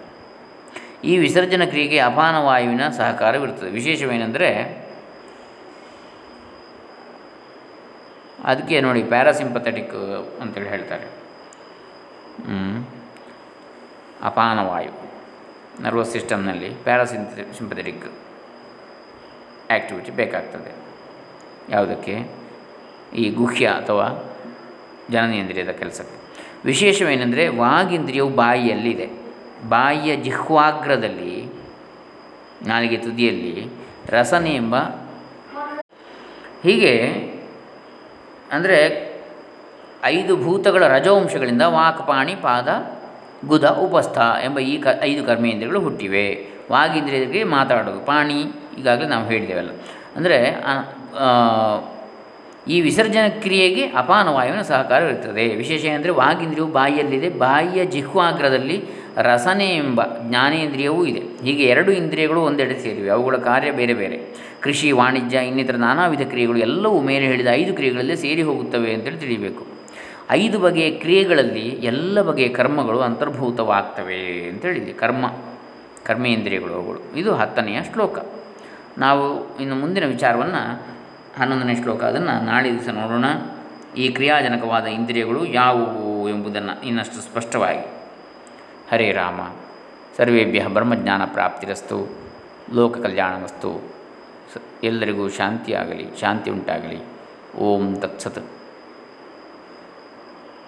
ಈ ವಿಸರ್ಜನ ಕ್ರಿಯೆಗೆ ಅಪಾನವಾಯುವಿನ ಸಹಕಾರವಿರುತ್ತದೆ. ವಿಶೇಷವೇನೆಂದರೆ ಅದಕ್ಕೆ ನೋಡಿ ಪ್ಯಾರಾಸಿಂಪಥೆಟಿಕ್ ಅಂತೇಳಿ ಹೇಳ್ತಾರೆ. ಅಪಾನವಾಯು ನರ್ವಸ್ ಸಿಸ್ಟಮ್ನಲ್ಲಿ ಪ್ಯಾರಾಸಿಂಪಥೆಟಿಕ್ ಆ್ಯಕ್ಟಿವಿಟಿ ಬೇಕಾಗ್ತದೆ. ಯಾವುದಕ್ಕೆ? ಈ ಗುಹ್ಯ ಅಥವಾ ಜನನೇಂದ್ರಿಯದ ಕೆಲಸಕ್ಕೆ. ವಿಶೇಷವೇನೆಂದರೆ ವಾಗೀಂದ್ರಿಯವು ಬಾಯಿಯಲ್ಲಿದೆ. ಬಾಯಿಯ ಜಿಹ್ವಾಗ್ರದಲ್ಲಿ, ನಾಲಿಗೆ ತುದಿಯಲ್ಲಿ ರಸನೆ ಎಂಬ, ಹೀಗೆ ಅಂದರೆ 5 ಭೂತಗಳ ರಜವಂಶಗಳಿಂದ ವಾಕ್ಪಾಣಿ ಪಾದ ಗುದ ಉಪಸ್ಥ ಎಂಬ ಈ 5 ಕರ್ಮೇಂದ್ರಿಯಗಳು ಹುಟ್ಟಿವೆ. ವಾಗೀಂದ್ರಿಯಕ್ಕೆ ಮಾತಾಡೋದು, ಪಾಣಿ ಈಗಾಗಲೇ ನಾವು ಹೇಳಿದೆವಲ್ಲ. ಅಂದರೆ ಈ ವಿಸರ್ಜನ ಕ್ರಿಯೆಗೆ ಅಪಾನವಾಯುವಿನ ಸಹಕಾರವಿರುತ್ತದೆ. ವಿಶೇಷ ಅಂದರೆ ವಾಗೀಂದ್ರಿಯವು ಬಾಯಿಯಲ್ಲಿದೆ. ಬಾಯಿಯ ಜಿಹ್ವಾಗ್ರದಲ್ಲಿ ರಸನೆ ಎಂಬ ಜ್ಞಾನೇಂದ್ರಿಯವೂ ಇದೆ. ಹೀಗೆ 2 ಇಂದ್ರಿಯಗಳು ಒಂದೆಡೆ ಸೇರಿವೆ. ಅವುಗಳ ಕಾರ್ಯ ಬೇರೆ ಬೇರೆ. ಕೃಷಿ, ವಾಣಿಜ್ಯ, ಇನ್ನಿತರ ನಾನಾ ವಿಧ ಕ್ರಿಯೆಗಳು ಎಲ್ಲವೂ ಮೇಲೆ ಹೇಳಿದ 5 ಕ್ರಿಯೆಗಳಲ್ಲೇ ಸೇರಿ ಹೋಗುತ್ತವೆ ಅಂತೇಳಿ ತಿಳಿಯಬೇಕು. 5 ಬಗೆಯ ಕ್ರಿಯೆಗಳಲ್ಲಿ ಎಲ್ಲ ಬಗೆಯ ಕರ್ಮಗಳು ಅಂತರ್ಭೂತವಾಗ್ತವೆ ಅಂತೇಳಿ ಕರ್ಮೇಂದ್ರಿಯಗಳು ಅವುಗಳು. ಇದು 10ನೇ ಶ್ಲೋಕ. ನಾವು ಇನ್ನು ಮುಂದಿನ ವಿಚಾರವನ್ನು 11ನೇ ಶ್ಲೋಕ ಅದನ್ನು ನಾಳೆ ದಿವಸ ನೋಡೋಣ. ಈ ಕ್ರಿಯಾಜನಕವಾದ ಇಂದ್ರಿಯಗಳು ಯಾವುವು ಎಂಬುದನ್ನು ಇನ್ನಷ್ಟು ಸ್ಪಷ್ಟವಾಗಿ. ಹರೇ ರಾಮ. ಸರ್ವೇಭ್ಯಃ ಬ್ರಹ್ಮಜ್ಞಾನ ಪ್ರಾಪ್ತಿರಸ್ತು, ಲೋಕ ಕಲ್ಯಾಣಮಸ್ತು. ಎಲ್ಲರಿಗೂ ಶಾಂತಿಯಾಗಲಿ, ಶಾಂತಿ ಉಂಟಾಗಲಿ. ಓಂ ತತ್ಸತ್.